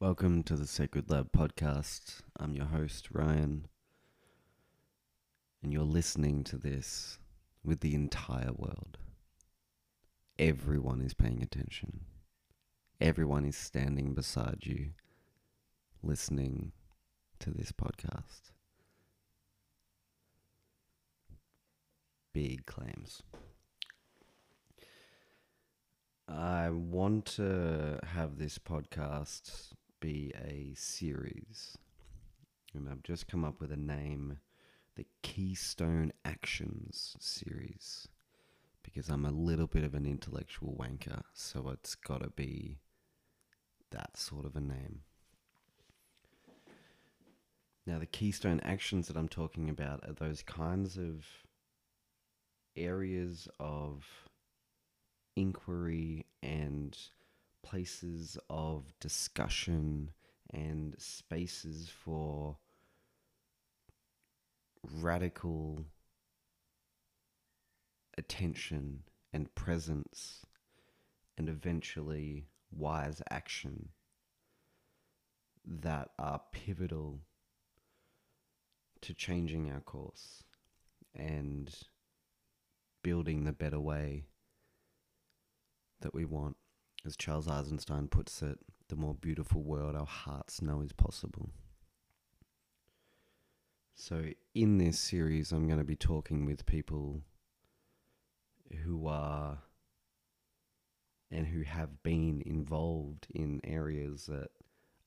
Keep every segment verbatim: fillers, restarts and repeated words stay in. Welcome to the Sacred Lab podcast. I'm your host, Ryan, and you're listening to this with the entire world. Everyone is paying attention. Everyone is standing beside you, listening to this podcast. Big claims. I want to have this podcast be a series, and I've just come up with a name, the Keystone Actions series, because I'm a little bit of an intellectual wanker, so it's got to be that sort of a name. Now, the Keystone Actions that I'm talking about are those kinds of areas of inquiry and places of discussion and spaces for radical attention and presence and eventually wise action that are pivotal to changing our course and building the better way that we want. As Charles Eisenstein puts it, the more beautiful world our hearts know is possible. So in this series, I'm going to be talking with people who are and who have been involved in areas that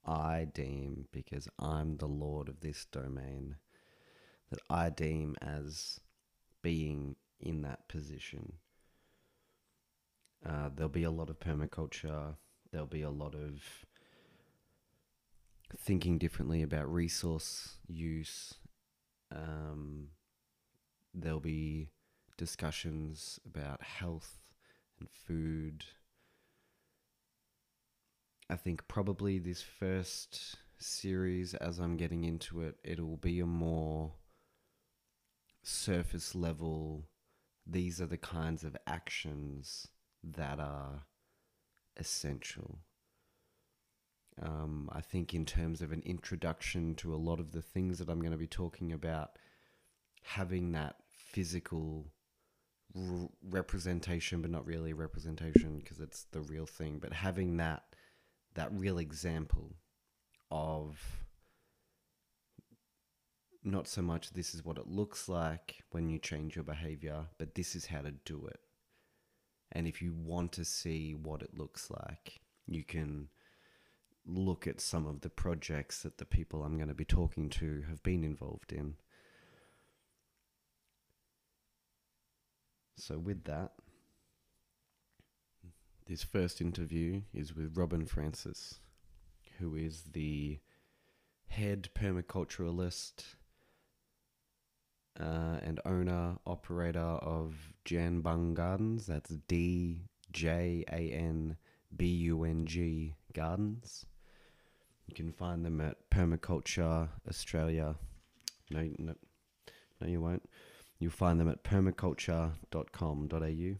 I deem, because I'm the lord of this domain, that I deem as being in that position. Uh, there'll be a lot of permaculture, there'll be a lot of thinking differently about resource use, um, there'll be discussions about health and food. I think probably this first series, as I'm getting into it, it'll be a more surface level, these are the kinds of actions that are essential. Um, I think in terms of an introduction to a lot of the things that I'm going to be talking about, having that physical r- representation, but not really representation because it's the real thing, but having that that real example of not so much this is what it looks like when you change your behavior, but this is how to do it. And if you want to see what it looks like, you can look at some of the projects that the people I'm going to be talking to have been involved in. So with that, this first interview is with Robin Francis, who is the head permaculturalist Uh, and owner, operator of Djanbung Gardens. That's D J A N B U N G Gardens. You can find them at Permaculture Australia. No, no, no you won't. You'll find them at permaculture dot com dot a u.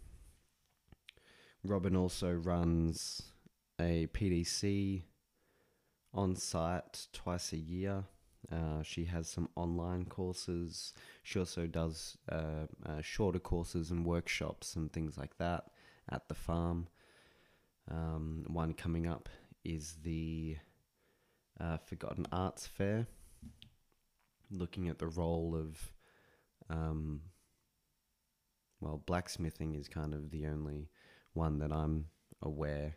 Robin also runs a P D C on site twice a year. Uh, she has some online courses. She also does uh, uh, shorter courses and workshops and things like that at the farm. Um, one coming up is the uh, Forgotten Arts Fair, looking at the role of, um, well, blacksmithing is kind of the only one that I'm aware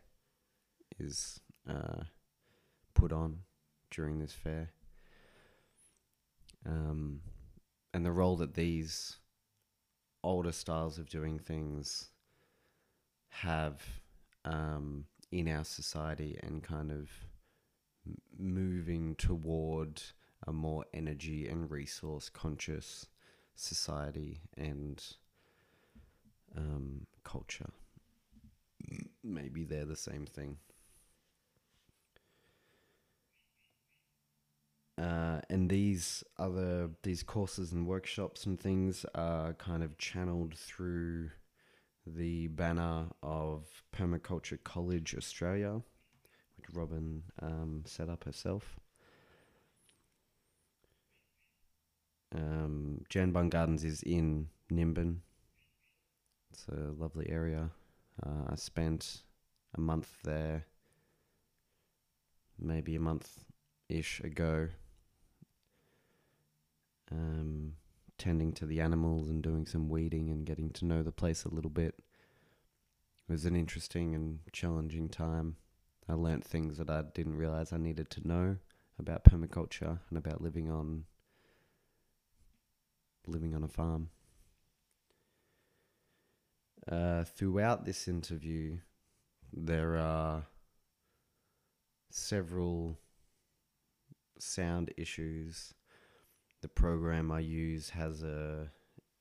is uh, put on during this fair. Um, and the role that these older styles of doing things have um, in our society, and kind of moving toward a more energy and resource conscious society and um, culture. Maybe they're the same thing. Uh, and these other, these courses and workshops and things are kind of channeled through the banner of Permaculture College Australia, which Robin um, set up herself. Um, Djanbung Gardens is in Nimbin. It's a lovely area. Uh, I spent a month there, maybe a month-ish ago, um, tending to the animals and doing some weeding and getting to know the place a little bit. It was an interesting and challenging time. I learnt things that I didn't realise I needed to know about permaculture and about living on living on a farm. Uh, throughout this interview, there are several sound issues. The program I use has a,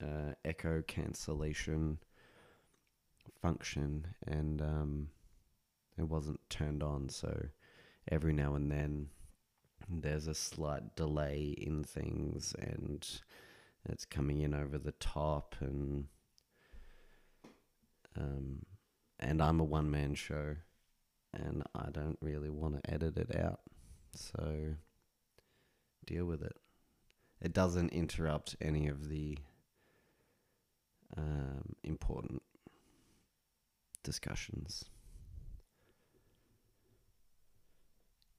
a echo cancellation function, and um, it wasn't turned on, so every now and then there's a slight delay in things, and it's coming in over the top, and um, and I'm a one-man show, and I don't really want to edit it out, so deal with it. It doesn't interrupt any of the um, important discussions.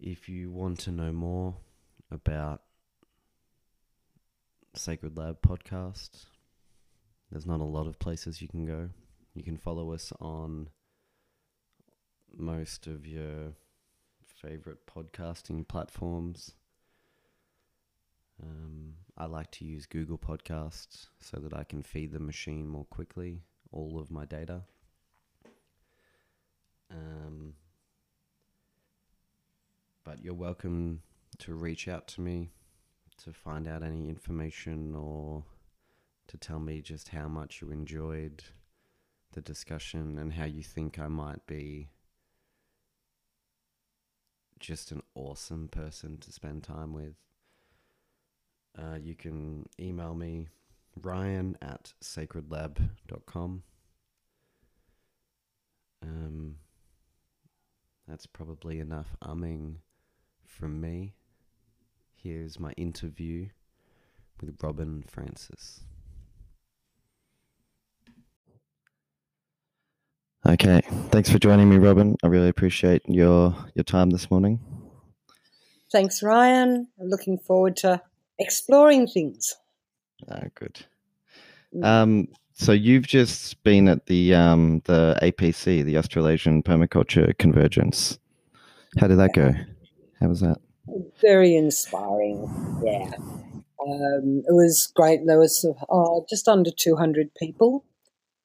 If you want to know more about Sacred Lab podcast, there's not a lot of places you can go. You can follow us on most of your favorite podcasting platforms. Um, I like to use Google Podcasts so that I can feed the machine more quickly all of my data. Um, but you're welcome to reach out to me to find out any information or to tell me just how much you enjoyed the discussion and how you think I might be just an awesome person to spend time with. Uh, you can email me, Ryan at sacred lab dot com. Um, that's probably enough umming from me. Here's my interview with Robin Francis. Okay, thanks for joining me, Robin. I really appreciate your, your time this morning. Thanks, Ryan. I'm looking forward to exploring things. Oh, good. Um, so you've just been at the um, the A P C, the Australasian Permaculture Convergence. How did that go? How was that? Very inspiring. Yeah, um, it was great. There was oh, just under two hundred people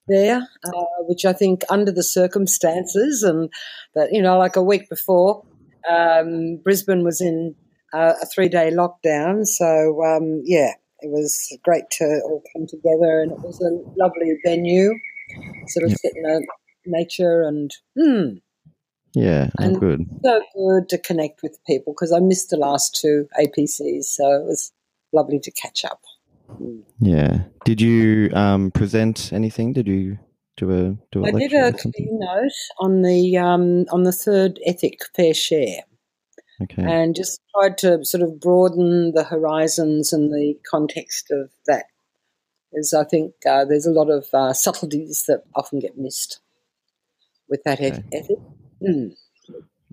there, uh, which I think, under the circumstances, and that you know, like a week before, um, Brisbane was in Uh, a three-day lockdown, so um, yeah, it was great to all come together, and it was a lovely venue, sort of yep. sitting in nature, and mm, yeah, and I'm good. So good to connect with people because I missed the last two A P Cs, so it was lovely to catch up. Mm. Yeah, did you um, present anything? Did you do a? Do a I did a keynote on the um, on the third ethic, fair share. Okay. And just tried to sort of broaden the horizons and the context of that, because I think uh, there's a lot of uh, subtleties that often get missed with that okay. ethic. Mm.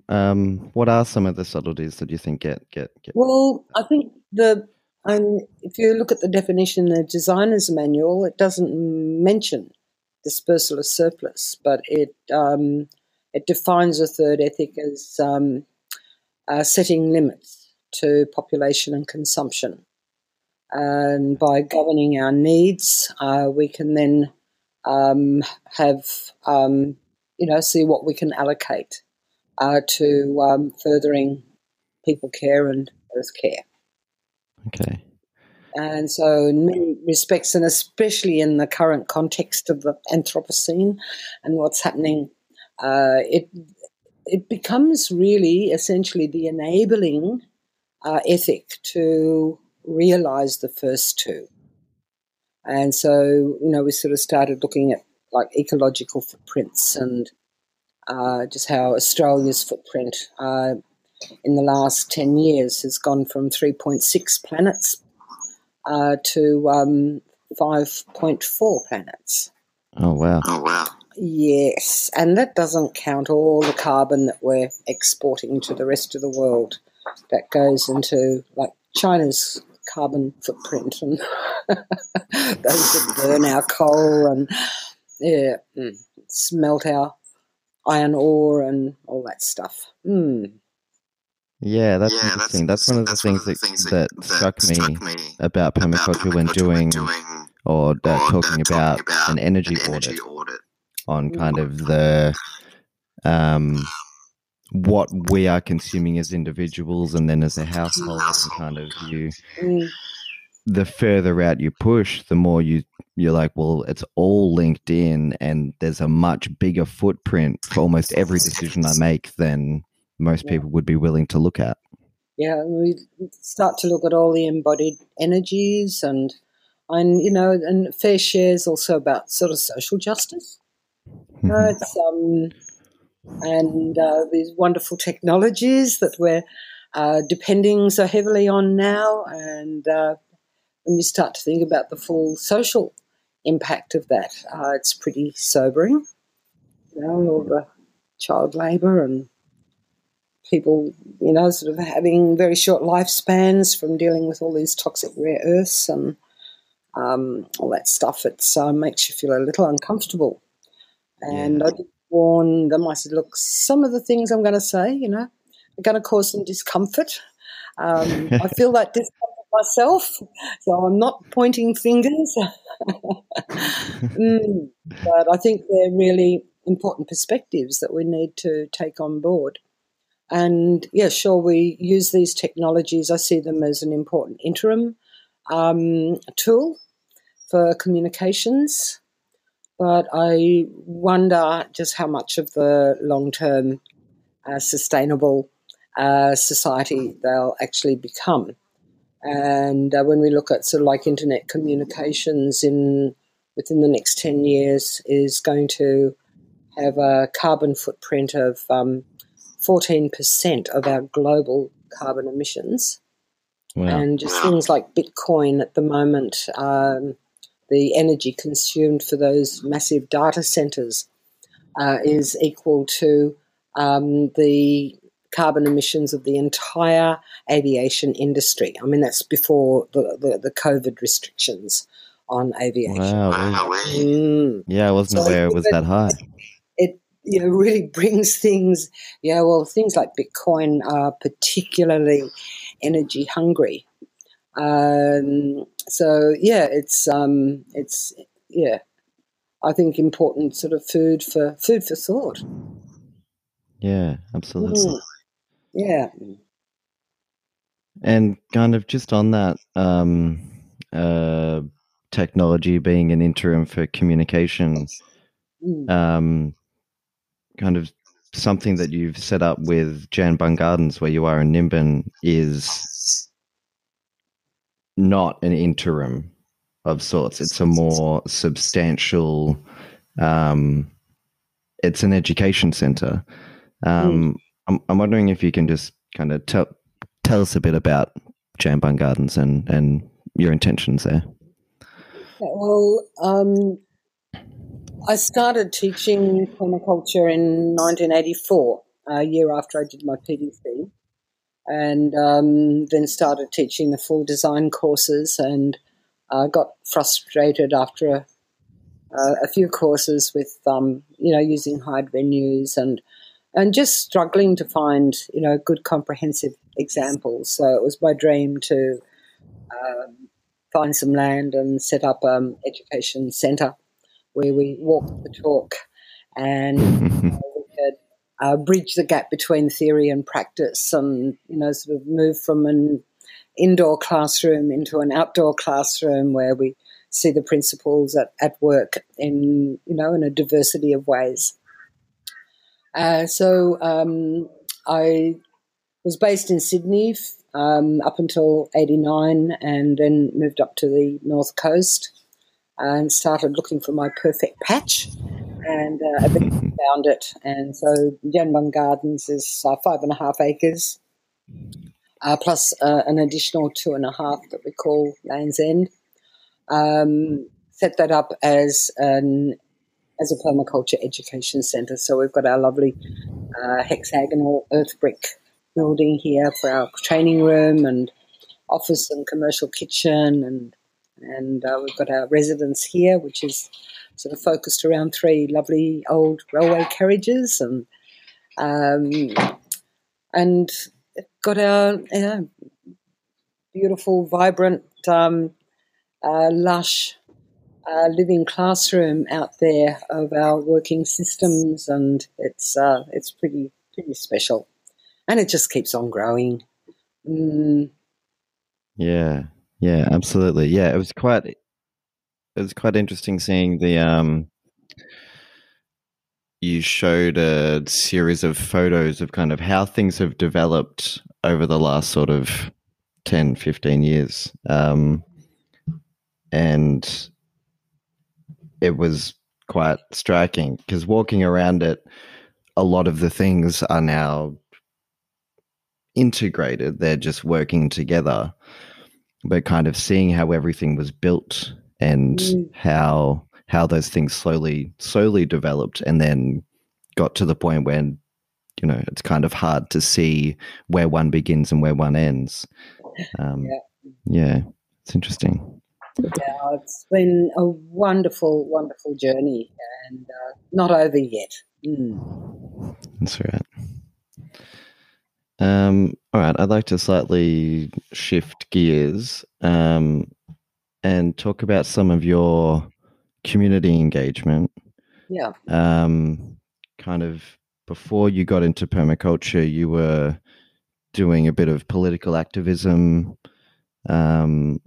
Um, what are some of the subtleties that you think get get? get well, I think the um, if you look at the definition in the designer's manual, it doesn't mention dispersal of surplus, but it um, it defines a third ethic as um, Uh, setting limits to population and consumption. And by governing our needs, uh, we can then um, have, um, you know, see what we can allocate uh, to um, furthering people care and earth care. Okay. And so in many respects, and especially in the current context of the Anthropocene and what's happening, uh, it It becomes really essentially the enabling uh, ethic to realise the first two. And so, you know, we sort of started looking at like ecological footprints and uh, just how Australia's footprint uh, in the last ten years has gone from three point six planets uh, to um, five point four planets. Oh, wow. Oh, wow. Yes, and that doesn't count all the carbon that we're exporting to the rest of the world. That goes into, like, China's carbon footprint and those that burn our coal and yeah, smelt our iron ore and all that stuff. Mm. Yeah, that's yeah, interesting. That's, that's one of the that's things, of the things that, that struck me, struck me about permaculture when doing, doing or, uh, or talking, talking about, about an energy, an energy audit, audit on kind of the um, what we are consuming as individuals and then as a household, and kind of you. Mm. The further out you push, the more you you're like, well, it's all linked in, and there's a much bigger footprint for almost every decision I make than most yeah. people would be willing to look at. Yeah, we start to look at all the embodied energies, and and you know, and fair share is also about sort of social justice. Mm-hmm. uh, it's, um, and uh, these wonderful technologies that we're uh, depending so heavily on now, and uh, when you start to think about the full social impact of that, uh, it's pretty sobering. You know, all the child labour and people, you know, sort of having very short lifespans from dealing with all these toxic rare earths and um, all that stuff. It uh, makes you feel a little uncomfortable. And yeah. I did warn them. I said, look, some of the things I'm going to say, you know, are going to cause some discomfort. Um, I feel that discomfort myself, so I'm not pointing fingers. mm, but I think they're really important perspectives that we need to take on board. And, yeah, sure, we use these technologies. I see them as an important interim um, tool for communications, but I wonder just how much of the long-term uh, sustainable uh, society they'll actually become. And uh, when we look at sort of like internet communications in within the next ten years is going to have a carbon footprint of um, fourteen percent of our global carbon emissions. Wow. And just things like Bitcoin at the moment, um, the energy consumed for those massive data centres uh, is equal to um, the carbon emissions of the entire aviation industry. I mean, that's before the, the, the COVID restrictions on aviation. Wow. Mm. Yeah, I wasn't so aware it was that high. It, you know, really brings things, yeah, well, things like Bitcoin are particularly energy hungry. Um, so, yeah, it's, um, it's yeah, I think important sort of food for food for thought. Yeah, absolutely. Mm. Yeah. And kind of just on that, um, uh, technology being an interim for communications, mm. um, kind of something that you've set up with Djanbung Gardens where you are in Nimbin is not an interim of sorts. It's a more substantial, um, it's an education centre. Um, mm. I'm, I'm wondering if you can just kind of tell tell us a bit about Djanbung Gardens and, and your intentions there. Well, um, I started teaching permaculture in nineteen eighty-four, a year after I did my P D C, and um, then started teaching the full design courses, and I got frustrated after a, uh, a few courses with, um, you know, using hired venues and And just struggling to find, you know, good comprehensive examples. So it was my dream to um, find some land and set up an um, education centre where we walk the talk and you know, we could uh, bridge the gap between theory and practice and, you know, sort of move from an indoor classroom into an outdoor classroom where we see the principles at, at work in, you know, in a diversity of ways. Uh, so um, I was based in Sydney um, up until eighty-nine and then moved up to the north coast and started looking for my perfect patch. and uh, a bit around it. And so Djanbung Gardens is uh, five and a half acres, uh, plus uh, an additional two and a half that we call Land's End. Um, set that up as an as a permaculture education centre. So we've got our lovely uh, hexagonal earth brick building here for our training room and office and commercial kitchen, and and uh, we've got our residence here, which is sort of focused around three lovely old railway carriages, and um, and got our you know, beautiful, vibrant, um, uh, lush uh, living classroom out there of our working systems, and it's uh, it's pretty pretty special, and it just keeps on growing. Mm. Yeah. Yeah, absolutely. Yeah, it was quite it was quite interesting seeing the um you showed a series of photos of kind of how things have developed over the last sort of ten, fifteen years. Um and it was quite striking because walking around it, a lot of the things are now integrated. They're just working together. But kind of seeing how everything was built and mm. how how those things slowly slowly developed and then got to the point where, you know, it's kind of hard to see where one begins and where one ends. Um, yeah. yeah, it's interesting. Yeah, it's been a wonderful, wonderful journey, and uh, not over yet. Mm. That's right. Um, all right, I'd like to slightly shift gears um, and talk about some of your community engagement. Yeah. Um, kind of before you got into permaculture, you were doing a bit of political activism. Um,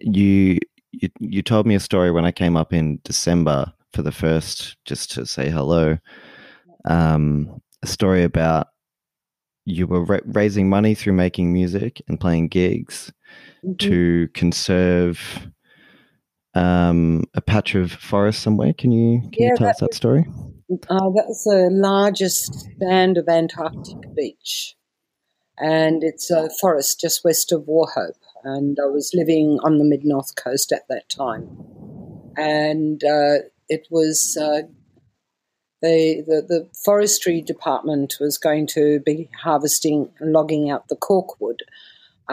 you, you, you told me a story when I came up in December for the first, just to say hello, um, a story about you were ra- raising money through making music and playing gigs mm-hmm. to conserve um, a patch of forest somewhere. Can you, can yeah, you tell that us that was, story? Uh, that was the largest band of Antarctic beach, and it's a forest just west of Warhope, and I was living on the mid-north coast at that time. And uh, it was... Uh, The, the the forestry department was going to be harvesting and logging out the corkwood,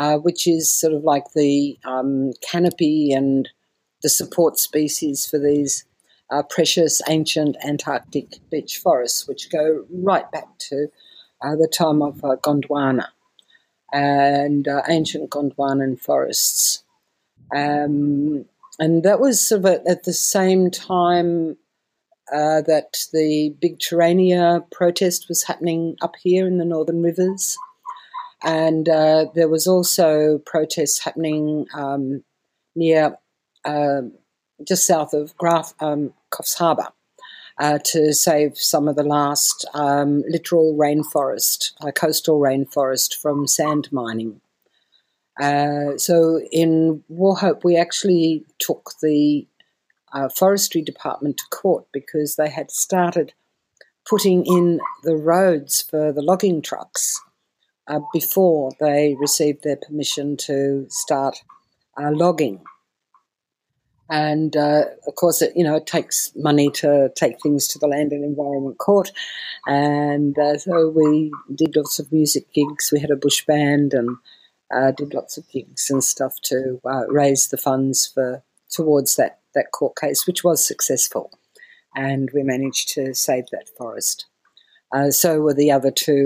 uh, which is sort of like the um, canopy and the support species for these uh, precious ancient Antarctic beech forests, which go right back to uh, the time of uh, Gondwana and uh, ancient Gondwanan forests. Um, and that was sort of at the same time Uh, that the Big Terrania protest was happening up here in the Northern Rivers, and uh, there was also protests happening um, near uh, just south of Graf, um, Coffs Harbour uh, to save some of the last um, littoral rainforest, uh, coastal rainforest from sand mining. Uh, so in Warhope we actually took the Uh, forestry department to court because they had started putting in the roads for the logging trucks uh, before they received their permission to start uh, logging. And, uh, of course, it, you know, it takes money to take things to the Land and Environment Court, and uh, so we did lots of music gigs. We had a bush band and uh, did lots of gigs and stuff to uh, raise the funds for towards that that court case, which was successful, and we managed to save that forest. Uh, so were the other two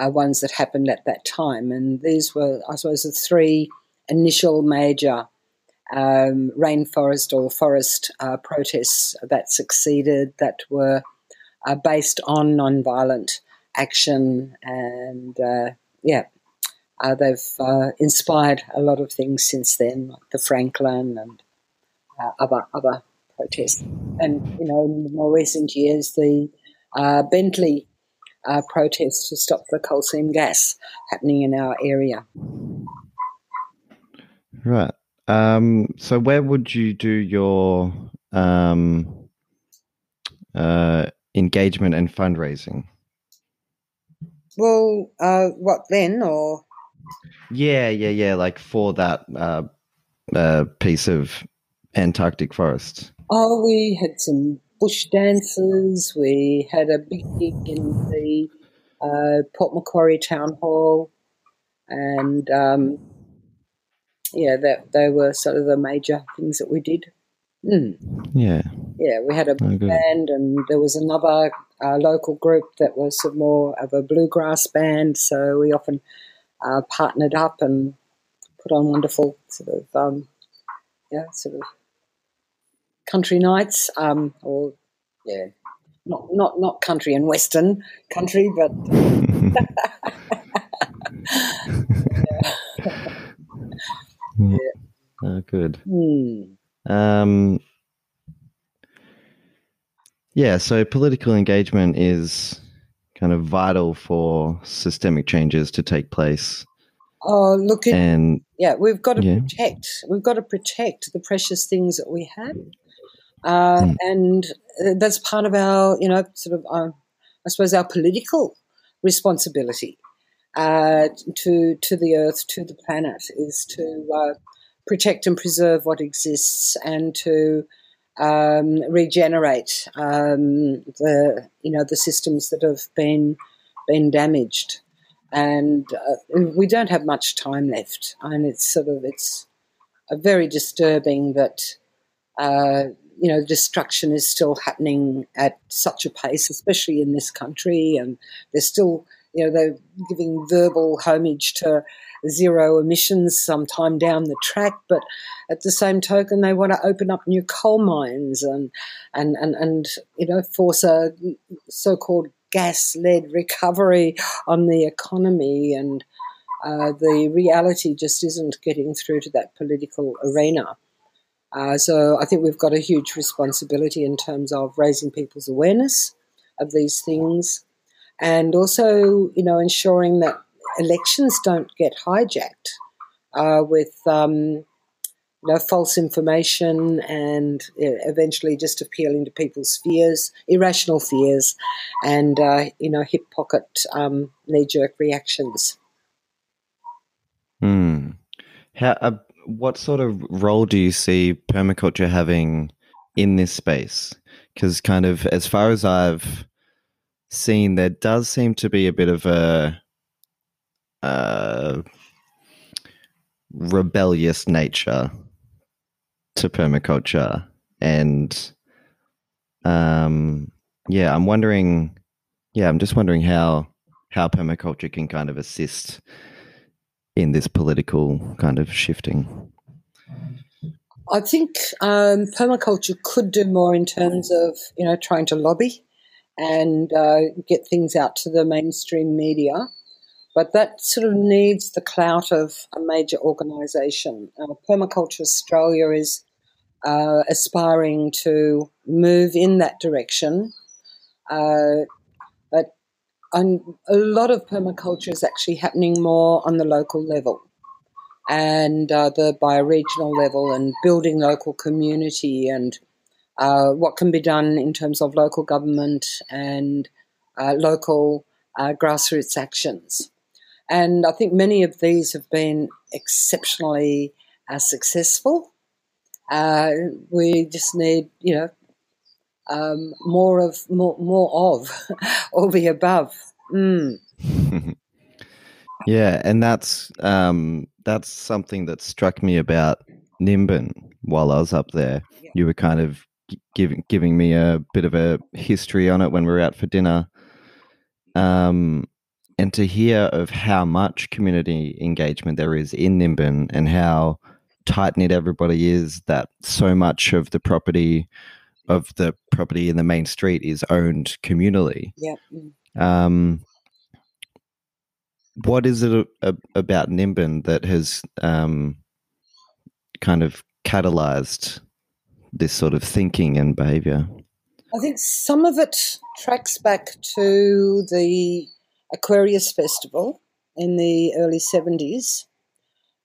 uh, ones that happened at that time, and these were, I suppose, the three initial major um, rainforest or forest uh, protests that succeeded, that were uh, based on non-violent action, and uh, yeah, uh, they've uh, inspired a lot of things since then, like the Franklin and Uh, other other protests, and you know, in the more recent years, the uh, Bentley uh, protest to stop the coal seam gas happening in our area. Right. Um, so, where would you do your um, uh, engagement and fundraising? Well, uh, what then, or? Yeah, yeah, yeah, like for that uh, uh, piece of Antarctic forest. Oh, we had some bush dances. We had a big gig in the uh, Port Macquarie Town Hall. And, um, yeah, that they were sort of the major things that we did. Mm. Yeah. Yeah, we had a oh, band, and there was another uh, local group that was some more of a bluegrass band, so we often uh, partnered up and put on wonderful sort of, um, yeah, sort of country nights, um, or, yeah, not, not, not country and Western country, but... yeah. Yeah. Oh, good. Mm. Um, yeah, so political engagement is kind of vital for systemic changes to take place. Oh, look, it, and yeah, we've got to yeah. protect. We've got to protect the precious things that we have, uh, mm. and that's part of our, you know, sort of, our, I suppose, our political responsibility uh, to to the earth, to the planet, is to. Uh, protect and preserve what exists, and to um, regenerate um, the you know the systems that have been been damaged, and uh, we don't have much time left. And it's sort of it's a very disturbing that uh, you know destruction is still happening at such a pace, especially in this country, and they're still you know they're giving verbal homage to. Zero emissions sometime down the track, but at the same token, they want to open up new coal mines and and and, and you know force a so-called gas-led recovery on the economy, and uh, the reality just isn't getting through to that political arena. Uh, so I think we've got a huge responsibility in terms of raising people's awareness of these things, and also you know ensuring that. Elections don't get hijacked uh, with um, you know, false information and uh, eventually just appealing to people's fears, irrational fears, and uh, you know hip pocket um, knee-jerk reactions. Mm. How? Uh, what sort of role do you see permaculture having in this space? Because kind of as far as I've seen, there does seem to be a bit of a Uh, rebellious nature to permaculture, and um, yeah, I'm wondering, yeah, I'm just wondering how how permaculture can kind of assist in this political kind of shifting. I think um, permaculture could do more in terms of you know trying to lobby and uh, get things out to the mainstream media. But that sort of needs the clout of a major organisation. Uh, Permaculture Australia is uh, aspiring to move in that direction. Uh, but I'm, a lot of permaculture is actually happening more on the local level and uh, the bioregional level, and building local community, and uh, what can be done in terms of local government and uh, local uh, grassroots actions. And I think many of these have been exceptionally uh, successful. Uh, we just need, you know, um, more of, more, more of, all the above. Mm. Yeah, and that's um, that's something that struck me about Nimbin while I was up there. Yeah. You were kind of giving giving me a bit of a history on it when we were out for dinner. Um. And to hear of how much community engagement there is in Nimbin, and how tight-knit everybody is, that so much of the property of the property in the main street is owned communally. Yeah. Um, what is it a, a, about Nimbin that has um, kind of catalyzed this sort of thinking and behavior? I think some of it tracks back to the Aquarius Festival in the early seventies,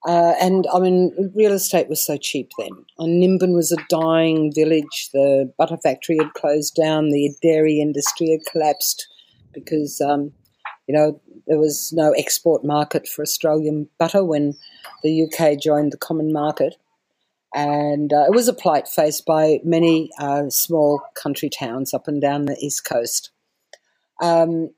Uh, and, I mean, real estate was so cheap then. And Nimbin was a dying village. The butter factory had closed down. The dairy industry had collapsed because, um, you know, there was no export market for Australian butter when the U K joined the common market. And uh, it was a plight faced by many uh, small country towns up and down the east coast. Um,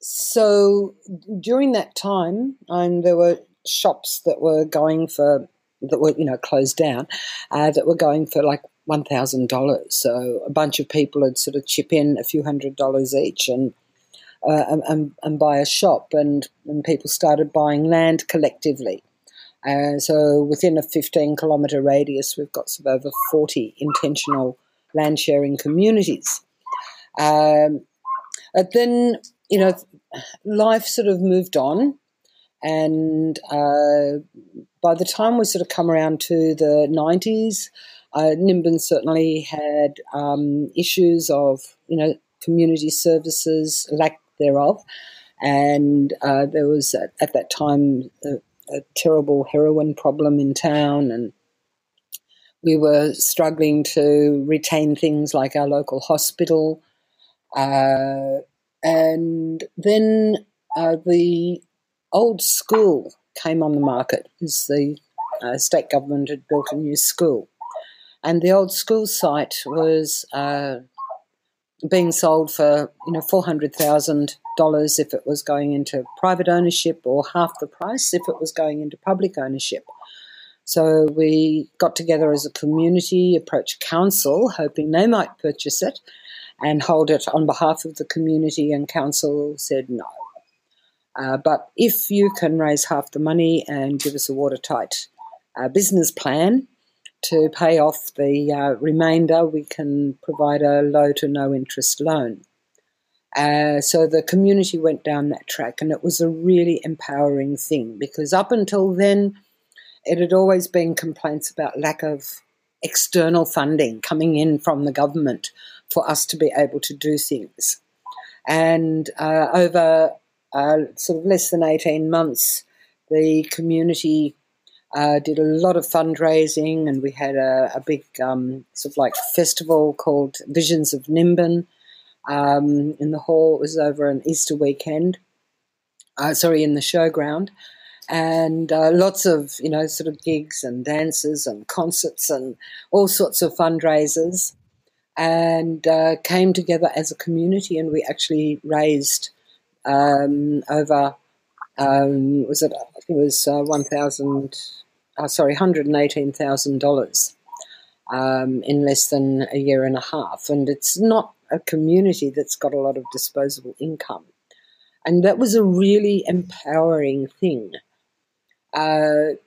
so during that time, um, there were shops that were going for, that were, you know, closed down, uh, that were going for like one thousand dollars. So a bunch of people had sort of chip in a few hundred dollars each and uh, and, and buy a shop. And, and people started buying land collectively. Uh, so within a fifteen-kilometre radius, we've got sort of over forty intentional land-sharing communities. Um, but then, you know, life sort of moved on, and uh, by the time we sort of come around to the nineties, uh, Nimbin certainly had um, issues of, you know, community services, lack thereof, and uh, there was at, at that time uh, a terrible heroin problem in town, and we were struggling to retain things like our local hospital. Uh, and then uh, the old school came on the market, as the uh, state government had built a new school. And the old school site was uh, being sold for, you know, four hundred thousand dollars if it was going into private ownership, or half the price if it was going into public ownership. So we got together as a community, approached council, hoping they might purchase it and hold it on behalf of the community, and council said no. Uh, but if you can raise half the money and give us a watertight uh, business plan to pay off the uh, remainder, we can provide a low to no interest loan. Uh, so the community went down that track, and it was a really empowering thing, because up until then it had always been complaints about lack of external funding coming in from the government for us to be able to do things. And uh, over uh, sort of less than eighteen months, the community Uh, did a lot of fundraising, and we had a, a big um, sort of like festival called Visions of Nimbin um, in the hall. It was over an Easter weekend, uh, sorry, in the showground, and uh, lots of, you know, sort of gigs and dances and concerts and all sorts of fundraisers, and uh, came together as a community, and we actually raised um, over, um, was it, I think it was uh, one thousand. Oh, sorry, one hundred eighteen thousand dollars um, in less than a year and a half. And it's not a community that's got a lot of disposable income. And that was a really empowering thing. Uh,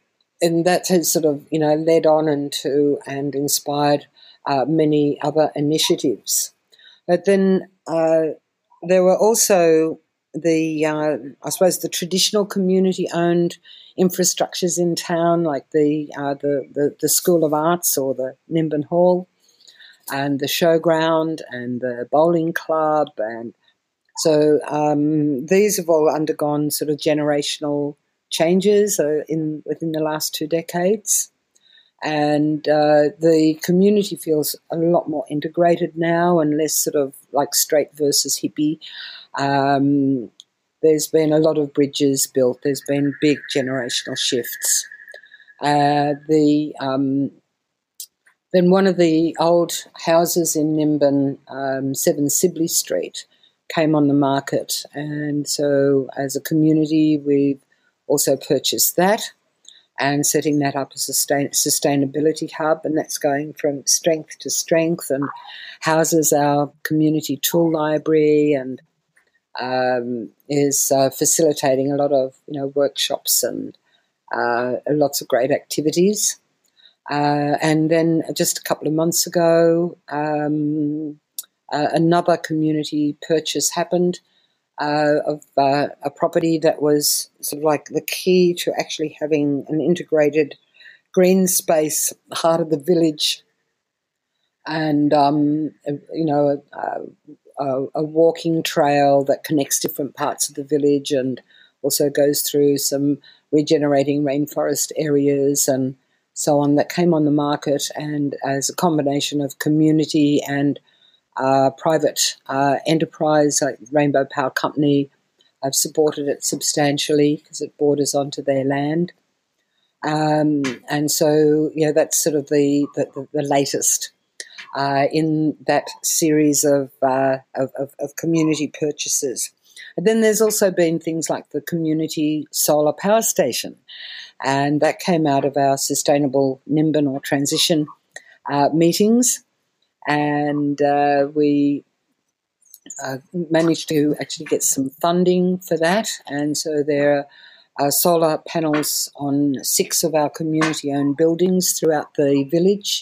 and that has sort of, you know, led on into and inspired uh, many other initiatives. But then uh, there were also the, uh, I suppose, the traditional community-owned infrastructures in town, like the, uh, the the the School of Arts or the Nimbin Hall, and the showground and the bowling club, and so um, these have all undergone sort of generational changes uh, in within the last two decades, and uh, the community feels a lot more integrated now and less sort of like straight versus hippie. Um, There's been a lot of bridges built. There's been big generational shifts. Uh, the um, then one of the old houses in Nimbin, um, seven Sibley Street, came on the market, and so as a community we've also purchased that and setting that up as a sustain sustainability hub, and that's going from strength to strength and houses our community tool library, and Um, is uh, facilitating a lot of, you know, workshops and uh, lots of great activities. Uh, and then just a couple of months ago, um, uh, another community purchase happened uh, of uh, a property that was sort of like the key to actually having an integrated green space, heart of the village, and, um, you know, uh, A, a walking trail that connects different parts of the village, and also goes through some regenerating rainforest areas and so on, that came on the market, and as a combination of community and uh, private uh, enterprise, like Rainbow Power Company, I've supported it substantially because it borders onto their land. Um, and so, yeah, that's sort of the, the, the latest uh, in that series of, uh, of, of, of community purchases. And then there's also been things like the community solar power station, and that came out of our sustainable Nimbin or transition uh, meetings, and uh, we uh, managed to actually get some funding for that, and so there are solar panels on six of our community-owned buildings throughout the village,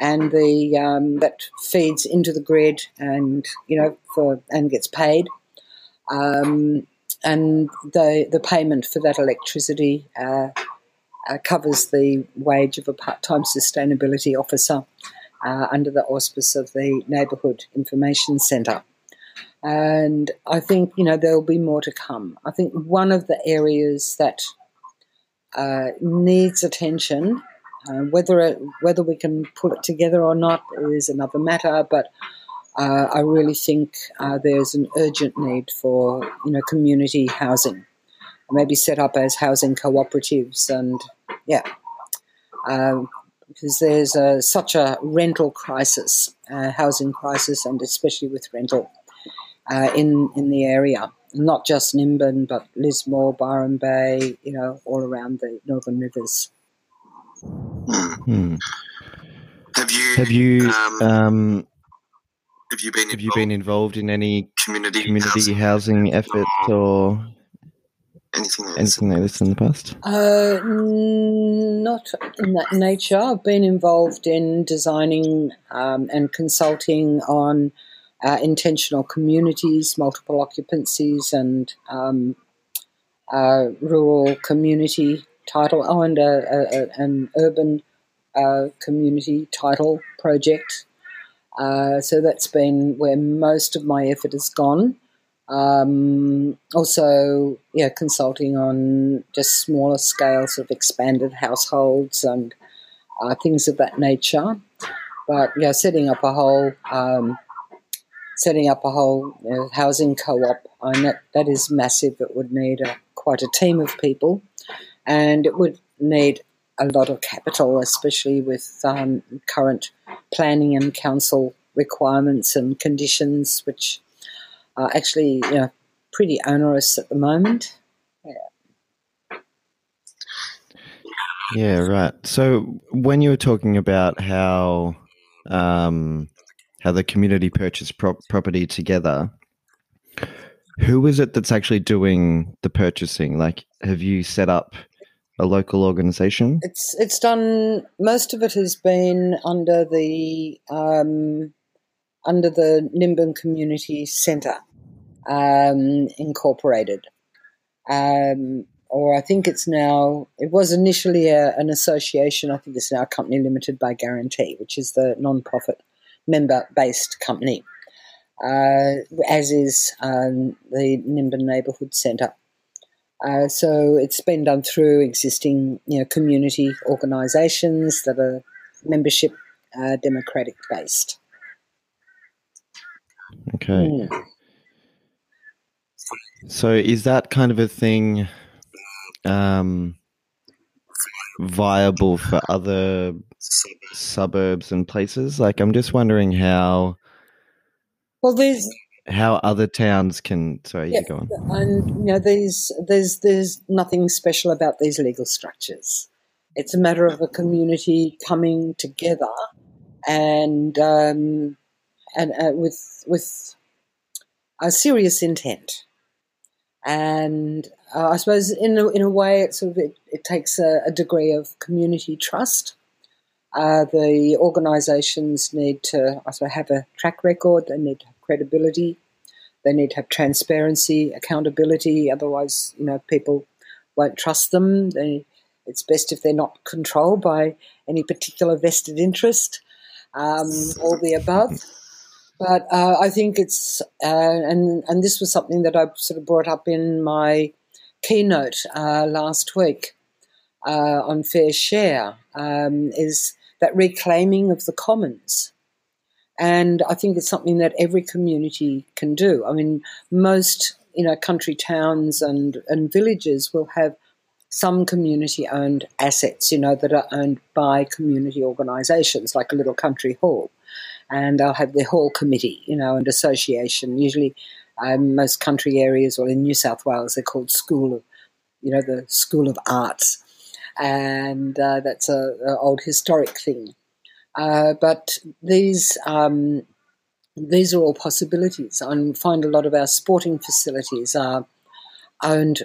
and the um, that feeds into the grid, and you know for and gets paid. Um, and the the payment for that electricity uh, uh, covers the wage of a part-time sustainability officer uh, under the auspice of the Neighbourhood Information Centre. And I think, you know, there'll be more to come. I think one of the areas that uh, needs attention, uh, whether it, whether we can pull it together or not is another matter, but Uh, I really think uh, there's an urgent need for, you know, community housing, maybe set up as housing cooperatives, and yeah, um, because there's a, such a rental crisis, uh, housing crisis, and especially with rental uh, in in the area, not just Nimbin but Lismore, Byron Bay, you know, all around the Northern Rivers. Hmm. Have you? Have you? Um, um, Have you been Have you been involved in any community, community housing, housing efforts or anything like anything like this in the past? Uh, not in that nature. I've been involved in designing um, and consulting on uh, intentional communities, multiple occupancies, and um, uh, rural community title, oh, and a, a, an urban uh, community title project. Uh, so that's been where most of my effort has gone. Um, also, yeah, consulting on just smaller scales of expanded households and uh, things of that nature. But yeah, setting up a whole, um, setting up a whole you know, housing co-op, I know that is massive. It would need a, quite a team of people, and it would need a lot of capital, especially with um, current planning and council requirements and conditions, which are actually you know, pretty onerous at the moment. Yeah. Yeah, right. So when you were talking about how um, how the community purchased pro- property together, who is it that's actually doing the purchasing? Like, have you set up a local organisation? It's it's done. Most of it has been under the um, under the Nimbin Community Centre um, Incorporated, um, or I think it's now. It was initially a, an association. I think it's now a company limited by guarantee, which is the non-profit member-based company, uh, as is um, the Nimbin Neighbourhood Centre. Uh, so it's been done through existing, you know, community organisations that are membership uh, democratic based. Okay. Mm. So is that kind of a thing um, viable for other suburbs and places? Like, I'm just wondering how. Well, there's. How other towns can sorry yeah, you go on. And you know these there's there's nothing special about these legal structures. It's a matter of a community coming together and um, and uh, with with a serious intent. And uh, I suppose in a, in a way it sort of it, it takes a, a degree of community trust. Uh, the organisations need to I suppose have a track record. They need to credibility, they need to have transparency, accountability, otherwise, you know, people won't trust them. They, it's best if they're not controlled by any particular vested interest, um, all the above. But uh, I think it's, uh, and, and this was something that I sort of brought up in my keynote uh, last week uh, on fair share um, is that reclaiming of the commons. And I think it's something that every community can do. I mean, most, you know, country towns and, and villages will have some community-owned assets, you know, that are owned by community organisations, like a little country hall. And they'll have their hall committee, you know, and association. Usually um, most country areas, well, in New South Wales, they're called School of, you know, the School of Arts. And uh, that's an old historic thing. Uh, but these um, these are all possibilities. I find a lot of our sporting facilities are owned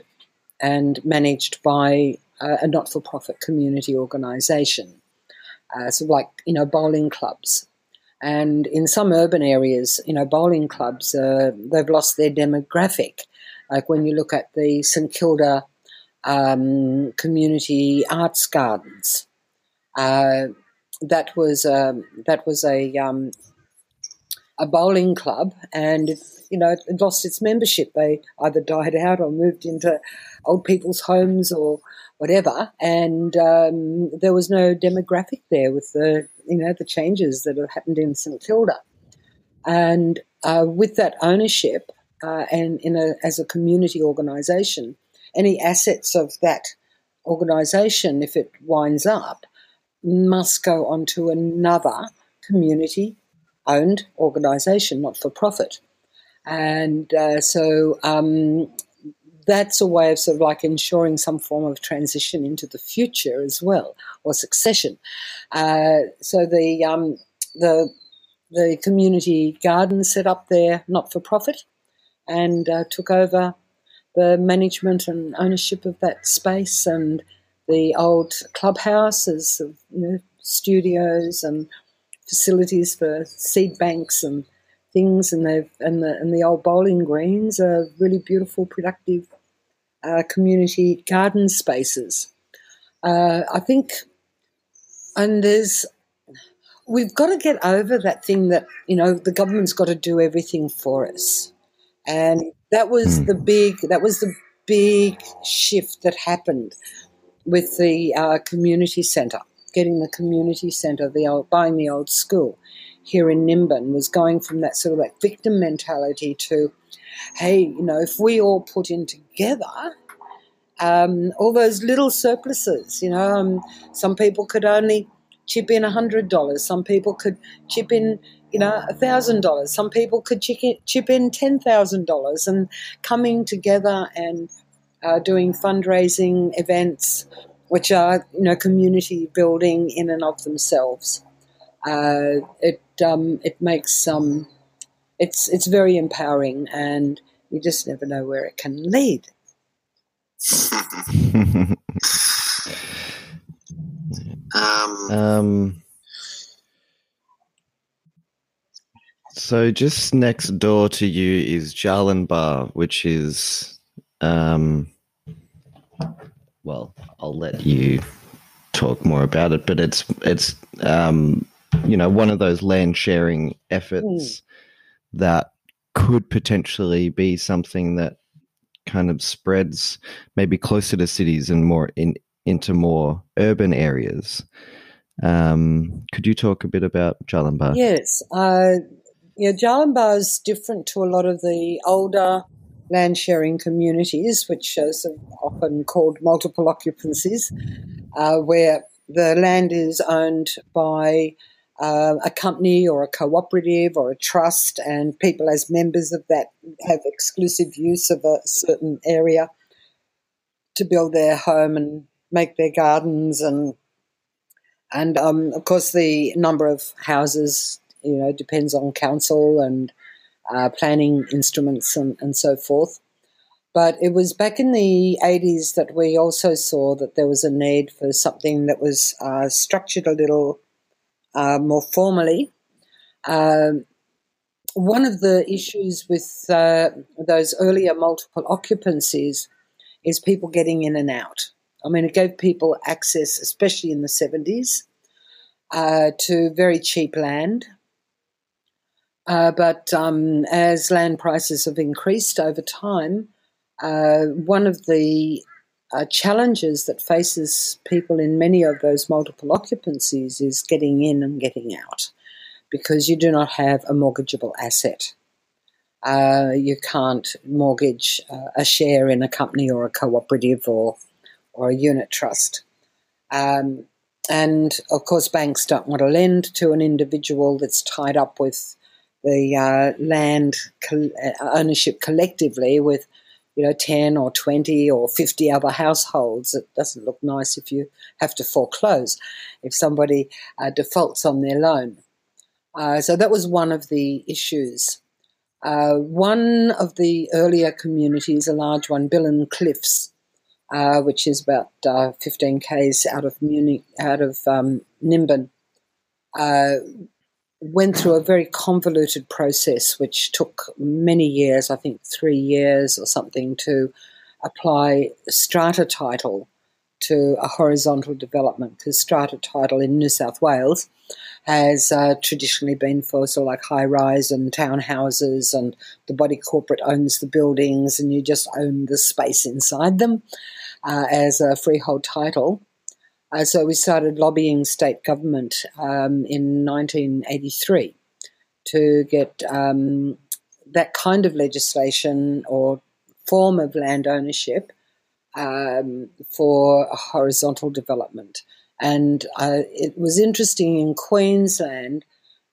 and managed by a, a not-for-profit community organisation, uh, so like, you know, bowling clubs. And in some urban areas, you know, bowling clubs, uh, they've lost their demographic. Like when you look at the St Kilda um, Community Arts Gardens, uh, That was um, that was a um, a bowling club, and it, you know, it lost its membership. They either died out or moved into old people's homes or whatever, and um, there was no demographic there with the you know the changes that have happened in St Kilda, and uh, with that ownership uh, and in a, as a community organisation, any assets of that organisation, if it winds up, must go on to another community-owned organisation, not-for-profit. And uh, so um, that's a way of sort of like ensuring some form of transition into the future as well, or succession. Uh, so the, um, the, the community garden set up there, not-for-profit, and uh, took over the management and ownership of that space, and the old clubhouses, you know, studios and facilities for seed banks and things, and they've and the and the old bowling greens are really beautiful, productive uh, community garden spaces. Uh, I think, and there's we've got to get over that thing that you know the government's got to do everything for us, and that was the big that was the big shift that happened with the uh, community centre, getting the community centre, the old, buying the old school here in Nimbin, was going from that sort of like victim mentality to, hey, you know, if we all put in together, um, all those little surpluses, you know, um, some people could only chip in one hundred dollars, some people could chip in, you know, one thousand dollars, some people could chip in ten thousand dollars, and coming together and Uh, doing fundraising events, which are, you know, community building in and of themselves. Uh, it um, it makes um, it's it's very empowering, and you just never know where it can lead. um. um. So just next door to you is Jarlanbah, which is. Um, well, I'll let you talk more about it, but it's, it's um, you know, one of those land sharing efforts mm. that could potentially be something that kind of spreads maybe closer to cities and more in, into more urban areas. Um, could you talk a bit about Jarlanbah? Yes. Uh, yeah, Jarlanbah is different to a lot of the older land sharing communities, which are often called multiple occupancies, uh, where the land is owned by uh, a company or a cooperative or a trust, and people as members of that have exclusive use of a certain area to build their home and make their gardens, and and um, of course the number of houses, you know, depends on council and Uh, planning instruments and, and so forth. But it was back in the eighties that we also saw that there was a need for something that was uh, structured a little uh, more formally. Um, one of the issues with uh, those earlier multiple occupancies is people getting in and out. I mean, it gave people access, especially in the seventies, uh, to very cheap land. Uh, but um, as land prices have increased over time, uh, one of the uh, challenges that faces people in many of those multiple occupancies is getting in and getting out, because you do not have a mortgageable asset. Uh, you can't mortgage uh, a share in a company or a cooperative or or a unit trust. Um, and, of course, banks don't want to lend to an individual that's tied up with the uh, land co- ownership collectively with, you know, ten or twenty or fifty other households. It doesn't look nice if you have to foreclose, if somebody uh, defaults on their loan. Uh, so that was one of the issues. Uh, one of the earlier communities, a large one, Billen Cliffs, uh, which is about uh, fifteen k's out of Munich, out of um, Nimbin, uh, went through a very convoluted process, which took many years, I think three years or something, to apply strata title to a horizontal development, because strata title in New South Wales has uh, traditionally been for sort of like high-rise and townhouses, and the body corporate owns the buildings and you just own the space inside them uh, as a freehold title. Uh, so we started lobbying state government um, in nineteen eighty-three to get um, that kind of legislation or form of land ownership um, for horizontal development. And uh, it was interesting, in Queensland,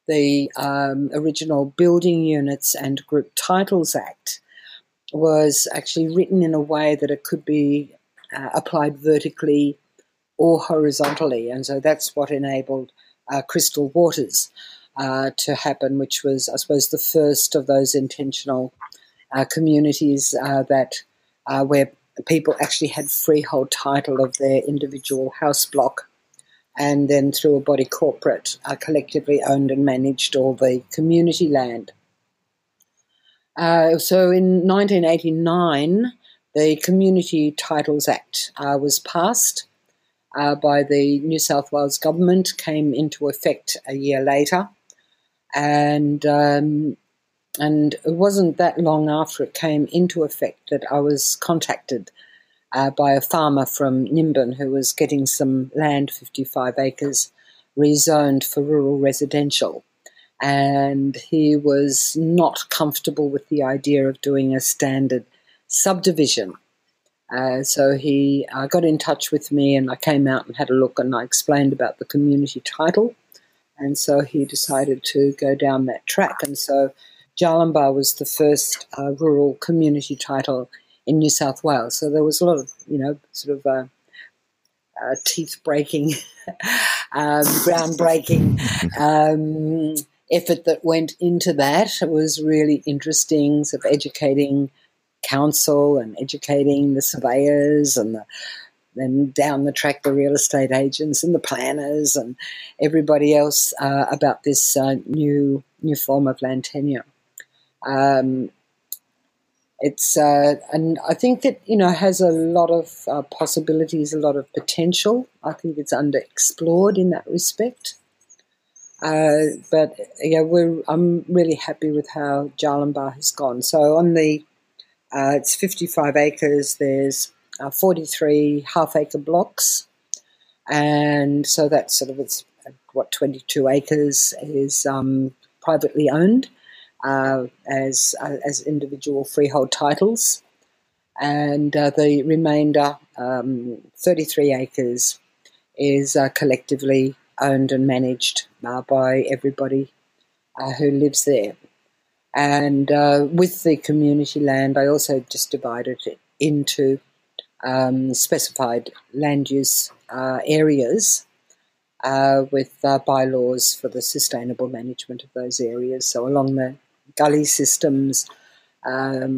the um, original Building Units and Group Titles Act was actually written in a way that it could be uh, applied vertically or horizontally. And so that's what enabled uh, Crystal Waters uh, to happen, which was, I suppose, the first of those intentional uh, communities uh, that uh, where people actually had freehold title of their individual house block, and then through a body corporate, uh, collectively owned and managed all the community land. Uh, so in nineteen eighty-nine, the Community Titles Act uh, was passed uh, by the New South Wales government, came into effect a year later, and um, and it wasn't that long after it came into effect that I was contacted Uh, by a farmer from Nimbin who was getting some land, fifty-five acres, rezoned for rural residential. And he was not comfortable with the idea of doing a standard subdivision. Uh, so he uh, got in touch with me, and I came out and had a look, and I explained about the community title. And so he decided to go down that track. And so Jarlanbah was the first uh, rural community title in New South Wales. So there was a lot of, you know, sort of uh, uh, teeth-breaking, um, ground-breaking um, effort that went into that. It was really interesting, sort of educating council and educating the surveyors, and the, and down the track the real estate agents and the planners and everybody else uh, about this uh, new new form of land tenure. Um It's uh, and I think that, you know, has a lot of uh, possibilities, a lot of potential. I think it's underexplored in that respect. Uh, but yeah, we're I'm really happy with how Jarlanbah has gone. So on the uh, it's fifty-five acres. There's uh, forty-three half-acre blocks, and so that's sort of it's what twenty-two acres is um, privately owned. Uh, as uh, as individual freehold titles, and uh, the remainder, um, thirty-three acres, is uh, collectively owned and managed uh, by everybody uh, who lives there. And uh, with the community land, I also just divided it into um, specified land use uh, areas, uh, with uh, bylaws for the sustainable management of those areas. So along the gully systems, um,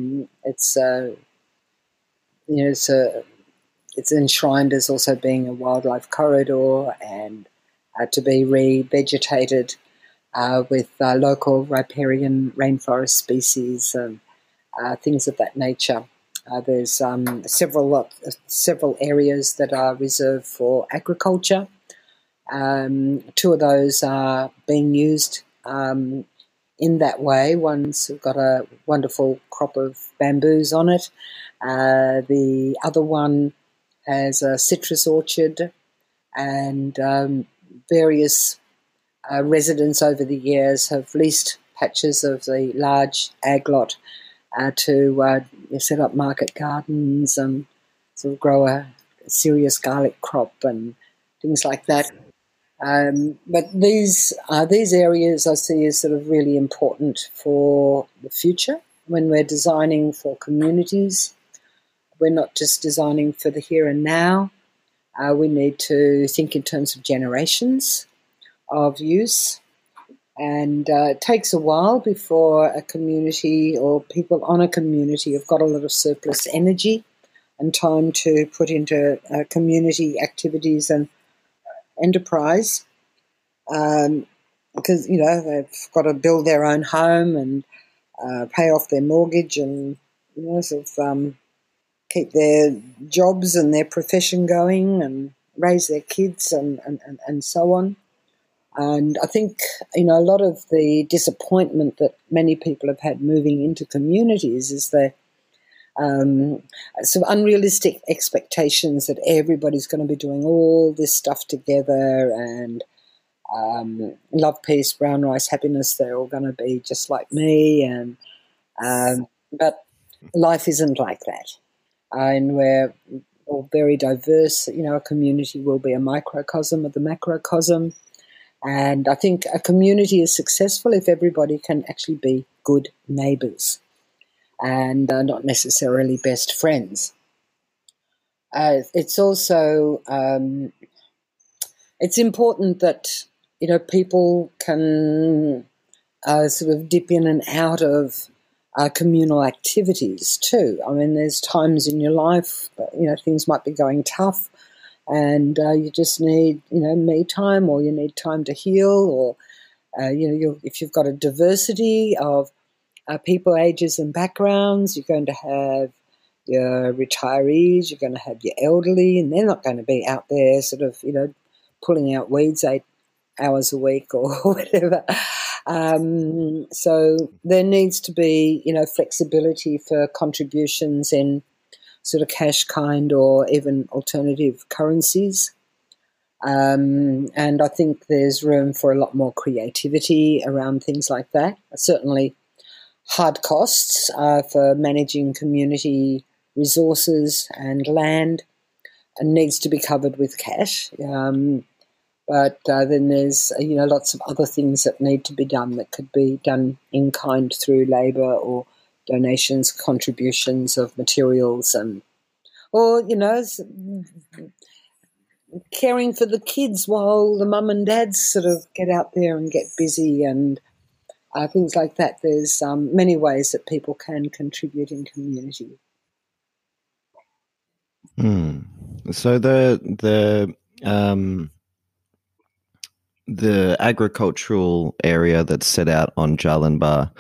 it's uh, you know it's a, it's enshrined as also being a wildlife corridor, and uh, to be revegetated uh, with uh, local riparian rainforest species and uh, things of that nature. Uh, there's um, several uh, several areas that are reserved for agriculture. Um, two of those are being used Um, in that way. One's got a wonderful crop of bamboos on it, Uh, the other one has a citrus orchard and um, various uh, residents over the years have leased patches of the large ag lot uh, to uh, set up market gardens and sort of grow a serious garlic crop and things like that. Um, but these uh, these areas I see as sort of really important for the future when we're designing for communities. We're not just designing for the here and now. Uh, we need to think in terms of generations of use. And uh, it takes a while before a community or people on a community have got a lot of surplus energy and time to put into uh, community activities and enterprise, um, because, you know, they've got to build their own home and uh, pay off their mortgage and, you know, sort of um, keep their jobs and their profession going and raise their kids and, and, and, and so on. And I think, you know, a lot of the disappointment that many people have had moving into communities is the um, sort of unrealistic expectations that everybody's going to be doing all this stuff together and um, love, peace, brown rice, happiness, they're all going to be just like me. And um, but life isn't like that. And we're all very diverse. You know, a community will be a microcosm of the macrocosm. And I think a community is successful if everybody can actually be good neighbours and uh, not necessarily best friends. Uh, it's also um, it's important that, you know, people can uh, sort of dip in and out of uh, communal activities too. I mean, there's times in your life, you know, things might be going tough. And uh, you just need, you know, me time, or you need time to heal, or, uh, you know, you're, if you've got a diversity of uh, people, ages and backgrounds, you're going to have your retirees, you're going to have your elderly, and they're not going to be out there sort of, you know, pulling out weeds eight hours a week or whatever. Um, so there needs to be, you know, flexibility for contributions in sort of cash, kind, or even alternative currencies. Um, and I think there's room for a lot more creativity around things like that. Certainly hard costs uh, for managing community resources and land and needs to be covered with cash. Um, but uh, then there's, you know, lots of other things that need to be done that could be done in kind through labour or donations, contributions of materials, and or, you know, caring for the kids while the mum and dads sort of get out there and get busy and uh, things like that. There's um, many ways that people can contribute in community. Mm. So the the um, the agricultural area that's set out on Jarlanbah,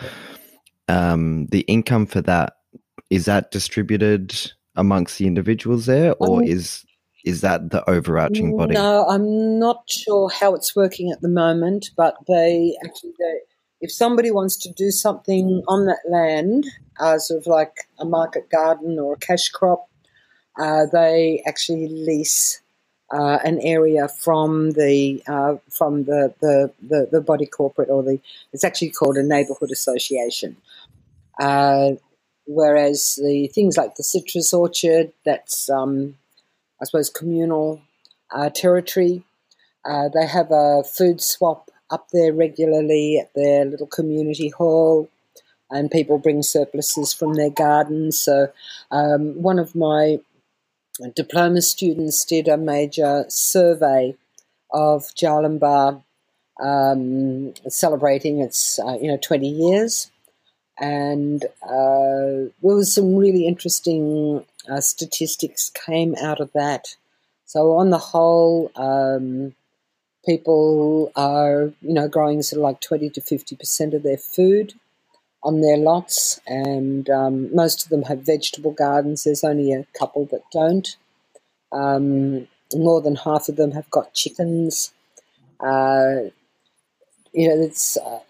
Um, the income for that, is that distributed amongst the individuals there, or um, is is that the overarching body? No, I'm not sure how it's working at the moment, but they actually, they, if somebody wants to do something on that land, uh, sort of like a market garden or a cash crop, uh, they actually lease uh, an area from the uh, from the, the, the, the body corporate, or the it's actually called a neighbourhood association. Uh, whereas the things like the citrus orchard, that's, um, I suppose, communal uh, territory. Uh, they have a food swap up there regularly at their little community hall, and people bring surpluses from their gardens. So um, one of my diploma students did a major survey of Jarlanbah, um, celebrating its, uh, you know, twenty years. And uh, there was some really interesting uh, statistics came out of that. So on the whole, um, people are, you know, growing sort of like twenty to fifty percent of their food on their lots, and um, most of them have vegetable gardens. There's only a couple that don't. Um, more than half of them have got chickens. Uh, you know, it's... Uh,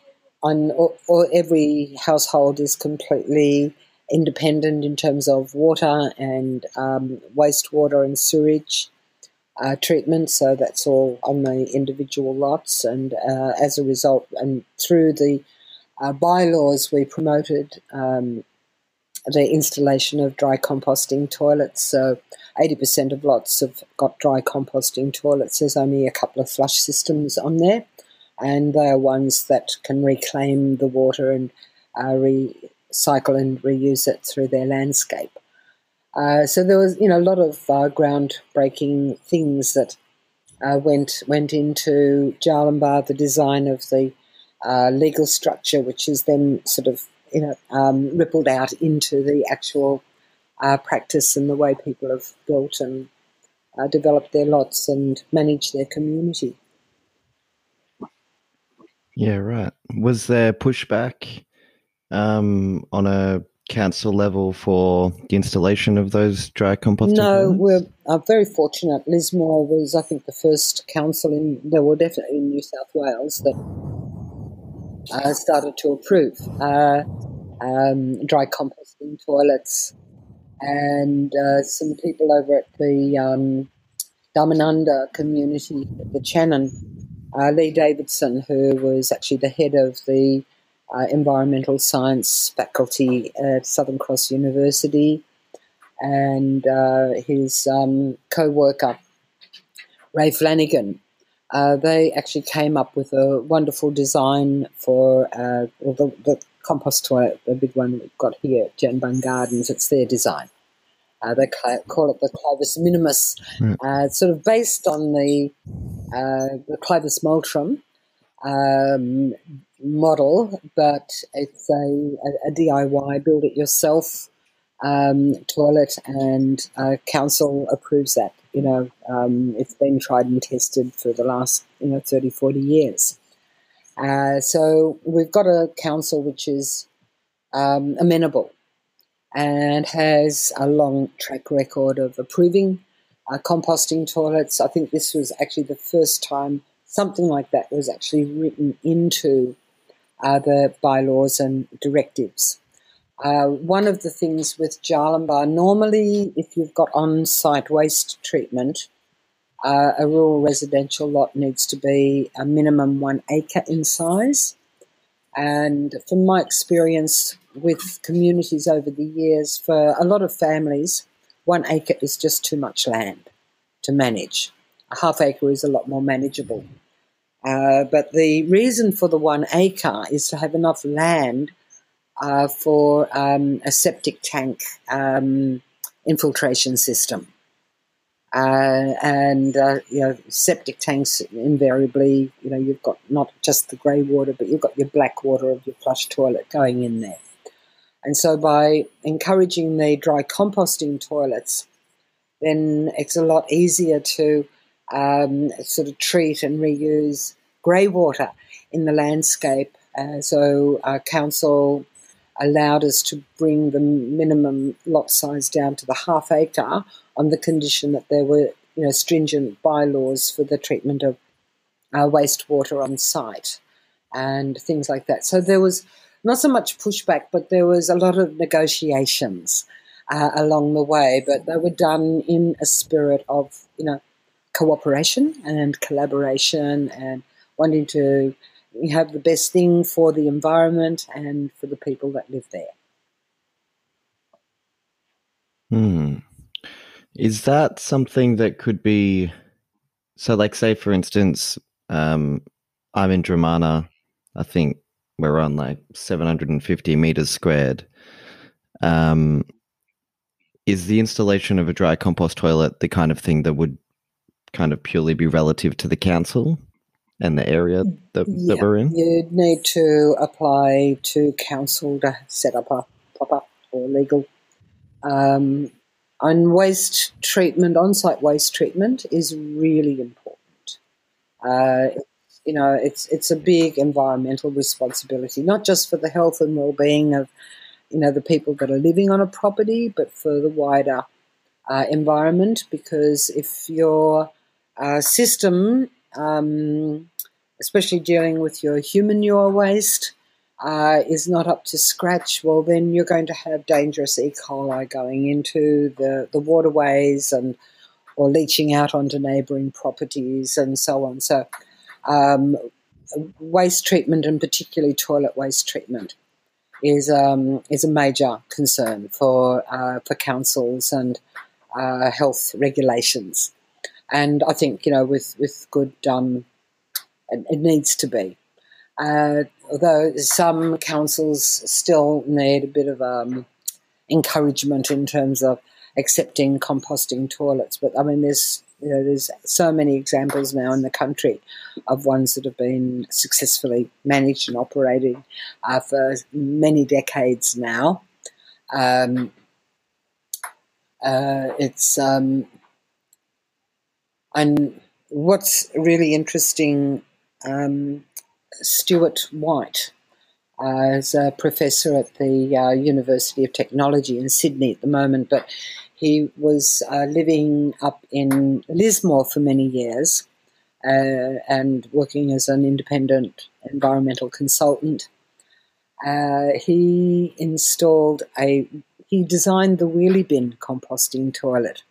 On, or, or every household is completely independent in terms of water and um, wastewater and sewage uh, treatment, so that's all on the individual lots. And uh, as a result, and through the uh, bylaws, we promoted um, the installation of dry composting toilets. So eighty percent of lots have got dry composting toilets. There's only a couple of flush systems on there, and they are ones that can reclaim the water and uh, recycle and reuse it through their landscape. Uh, so there was, you know, a lot of uh, groundbreaking things that uh, went went into Jarlanbah, the design of the uh, legal structure, which is then sort of, you know, um, rippled out into the actual uh, practice and the way people have built and uh, developed their lots and managed their community. Yeah, right. Was there pushback um, on a council level for the installation of those dry composting? No, we're uh, very fortunate. Lismore was, I think, the first council in, there were definitely in New South Wales that uh, started to approve uh, um, dry composting toilets. And uh, some people over at the um, Dhammananda community, the Channon, Uh, Lee Davidson, who was actually the head of the uh, environmental science faculty at Southern Cross University, and uh, his um, co-worker, Ray Flanagan, uh, they actually came up with a wonderful design for uh, well, the, the compost toilet, the big one we've got here at Djanbung Gardens. It's their design. Uh, they call it the Clovis minimus, uh, sort of based on the uh, the Clovis multrum um, model, but it's a, a, a D I Y, build it yourself um, toilet, and uh, council approves that. You know, um, it's been tried and tested for the last you know thirty, forty years. Uh, so we've got a council which is um, amenable and has a long track record of approving uh, composting toilets. I think this was actually the first time something like that was actually written into uh, the bylaws and directives. Uh, one of the things with Jarlanbah, normally if you've got on-site waste treatment, uh, a rural residential lot needs to be a minimum one acre in size. And from my experience with communities over the years, for a lot of families, one acre is just too much land to manage. A half acre is a lot more manageable. Uh, but the reason for the one acre is to have enough land uh, for um, a septic tank um, infiltration system. Uh, and, uh, you know, septic tanks invariably, you know, you've got not just the grey water, but you've got your black water of your flush toilet going in there. And so by encouraging the dry composting toilets, then it's a lot easier to um, sort of treat and reuse grey water in the landscape. Uh, so our council allowed us to bring the minimum lot size down to the half acre on the condition that there were, you know, stringent bylaws for the treatment of uh, wastewater on site and things like that. So there was not so much pushback, but there was a lot of negotiations uh, along the way, but they were done in a spirit of, you know, cooperation and collaboration and wanting to have the best thing for the environment and for the people that live there. Hmm. Is that something that could be, so like say for instance, um, I'm in Dramana, I think we're on like seven hundred fifty meters squared. Um, is the installation of a dry compost toilet the kind of thing that would kind of purely be relative to the council and the area that, yeah, that we're in? You'd need to apply to council to set up a pop-up or legal um And waste treatment, on-site waste treatment, is really important. Uh, you know, it's it's a big environmental responsibility, not just for the health and well-being of, you know, the people that are living on a property, but for the wider uh, environment. Because if your uh, system, um, especially dealing with your humanure waste, uh, is not up to scratch, well, then you're going to have dangerous E. coli going into the, the waterways and or leaching out onto neighbouring properties and so on. So um, waste treatment, and particularly toilet waste treatment, is um, is a major concern for uh, for councils and uh, health regulations. And I think, you know, with, with good, um, it, it needs to be. Uh, although some councils still need a bit of um, encouragement in terms of accepting composting toilets. But, I mean, there's, you know, there's so many examples now in the country of ones that have been successfully managed and operating uh, for many decades now. Um, uh, it's... Um, And what's really interesting, um, Stuart White uh, is a professor at the uh, University of Technology in Sydney at the moment, but he was uh, living up in Lismore for many years uh, and working as an independent environmental consultant. Uh, he installed a, he designed the wheelie bin composting toilet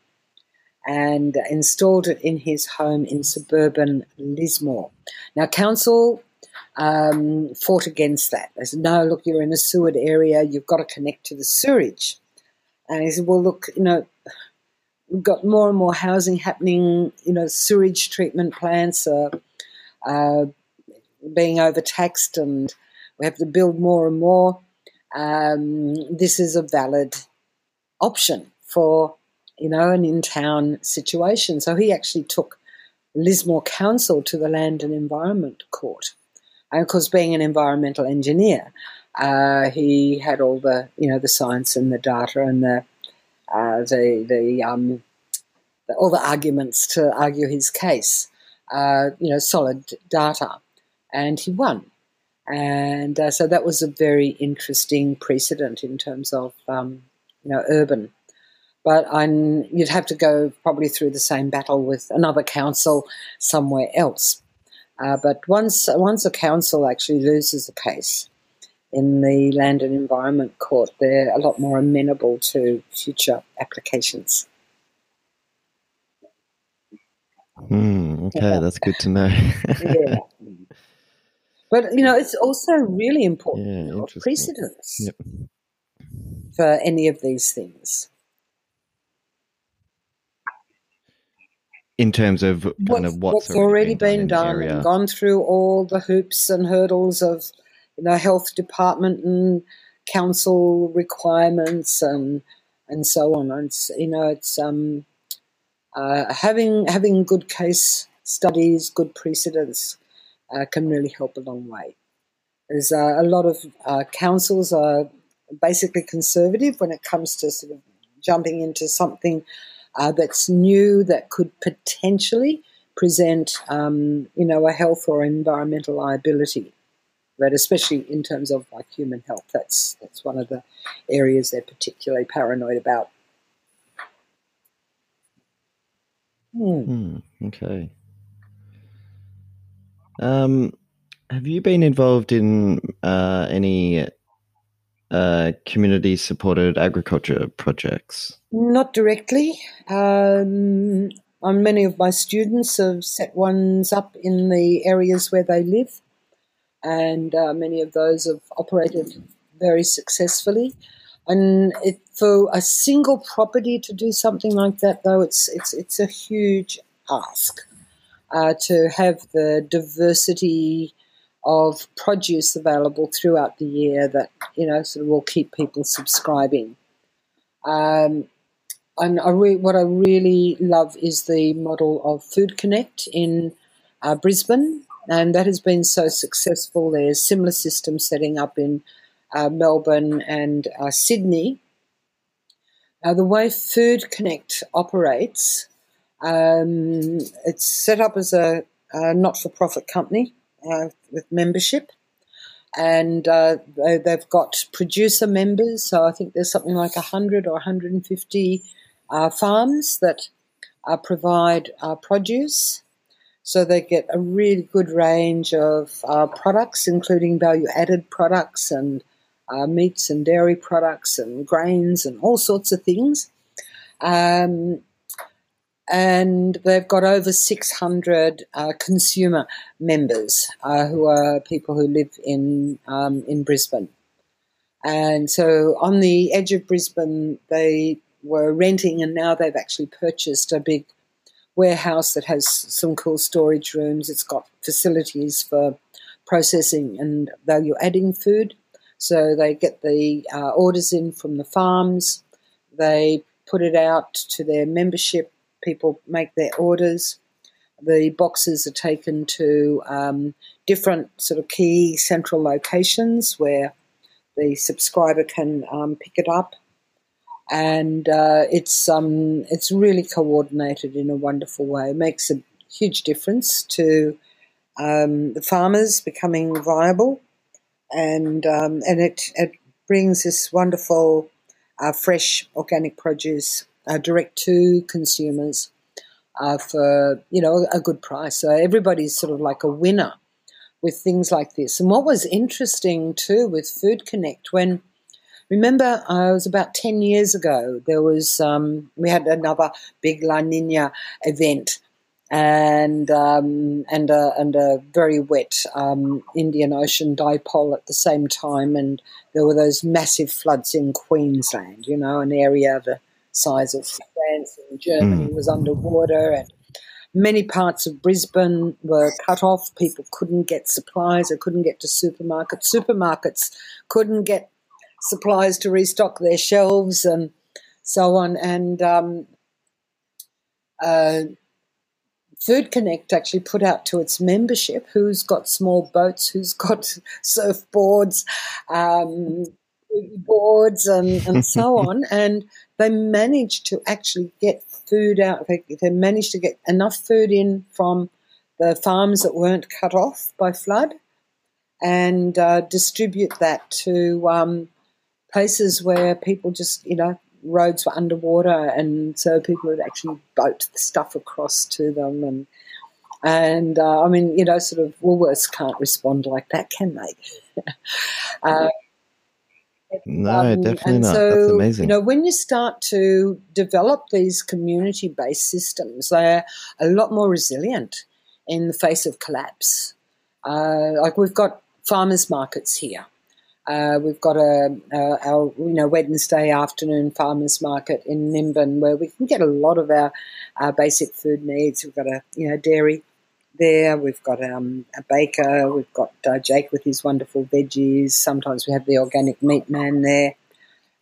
and installed it in his home in suburban Lismore. Now, council um, fought against that. They said, no, look, you're in a sewered area, you've got to connect to the sewerage. And he said, well, look, you know, we've got more and more housing happening, you know, sewage treatment plants are uh, being overtaxed and we have to build more and more. Um, this is a valid option for, you know, an in-town situation. So he actually took Lismore Council to the Land and Environment Court. And, of course, being an environmental engineer, uh, he had all the, you know, the science and the data and the, uh, the, the, um, the all the arguments to argue his case, uh, you know, solid data. And he won. And uh, so that was a very interesting precedent in terms of, um, you know, urban. But I'm, you'd have to go probably through the same battle with another council somewhere else. Uh, but once once a council actually loses a case in the Land and Environment Court, they're a lot more amenable to future applications. Mm, okay, that's good to know. Yeah. But, you know, it's also really important yeah, for precedence yep. for any of these things. In terms of kind what's, of what's, what's already been, been done, done and gone through all the hoops and hurdles of, you know, health department and council requirements and and so on. And it's, you know, it's um, uh, having having good case studies, good precedents uh, can really help a long way. There's uh, a lot of uh, councils are basically conservative when it comes to sort of jumping into something Uh, that's new, that could potentially present, um, you know, a health or environmental liability, but especially in terms of like human health, that's that's one of the areas they're particularly paranoid about. Mm. Mm, okay. Um, have you been involved in uh, any Uh, community-supported agriculture projects? Not directly. Um, and many of my students have set ones up in the areas where they live, and uh, many of those have operated very successfully. And it, for a single property to do something like that, though, it's it's it's a huge ask uh, to have the diversity of produce available throughout the year that, you know, sort of will keep people subscribing. Um, and I re what I really love is the model of Food Connect in uh, Brisbane, and that has been so successful. There's similar systems setting up in uh, Melbourne and uh, Sydney. Uh, the way Food Connect operates, um, it's set up as a, a not-for-profit company, Uh, with membership, and uh, they, they've got producer members, so I think there's something like one hundred or one hundred fifty uh, farms that uh, provide uh, produce. So they get a really good range of uh, products, including value-added products and uh, meats and dairy products and grains and all sorts of things. Um, and they've got over six hundred uh, consumer members uh, who are people who live in um, in Brisbane. And so on the edge of Brisbane, they were renting, and now they've actually purchased a big warehouse that has some cool storage rooms. It's got facilities for processing and value-adding food. So they get the uh, orders in from the farms. They put it out to their membership. People make their orders. The boxes are taken to um, different sort of key central locations where the subscriber can um, pick it up. And uh, it's um, it's really coordinated in a wonderful way. It makes a huge difference to um, the farmers becoming viable, and um, and it, it brings this wonderful uh, fresh organic produce uh, direct to consumers uh, for you know a good price. So everybody's sort of like a winner with things like this. And what was interesting too with Food Connect when. Remember, uh, it was about ten years ago, there was um, we had another big La Nina event and um, and, a, and a very wet um, Indian Ocean dipole at the same time, and there were those massive floods in Queensland, you know, an area the size of France and Germany mm. was underwater, and many parts of Brisbane were cut off. People couldn't get supplies. They couldn't get to supermarkets. Supermarkets couldn't get supplies to restock their shelves and so on. And um, uh, Food Connect actually put out to its membership who's got small boats, who's got surfboards, um, boards and, and so on. And they managed to actually get food out. They, they managed to get enough food in from the farms that weren't cut off by flood and uh, distribute that to um, – places where people just, you know, roads were underwater, and so people would actually boat the stuff across to them. And, and uh, I mean, you know, sort of Woolworths can't respond like that, can they? uh, no, um, definitely not. So, that's amazing. You know, when you start to develop these community-based systems, they're a lot more resilient in the face of collapse. Uh, like we've got farmers' markets here. Uh, we've got a, a our you know Wednesday afternoon farmers market in Nimbin where we can get a lot of our, our basic food needs. We've got a you know dairy there. We've got um, a baker. We've got uh, Jake with his wonderful veggies. Sometimes we have the organic meat man there,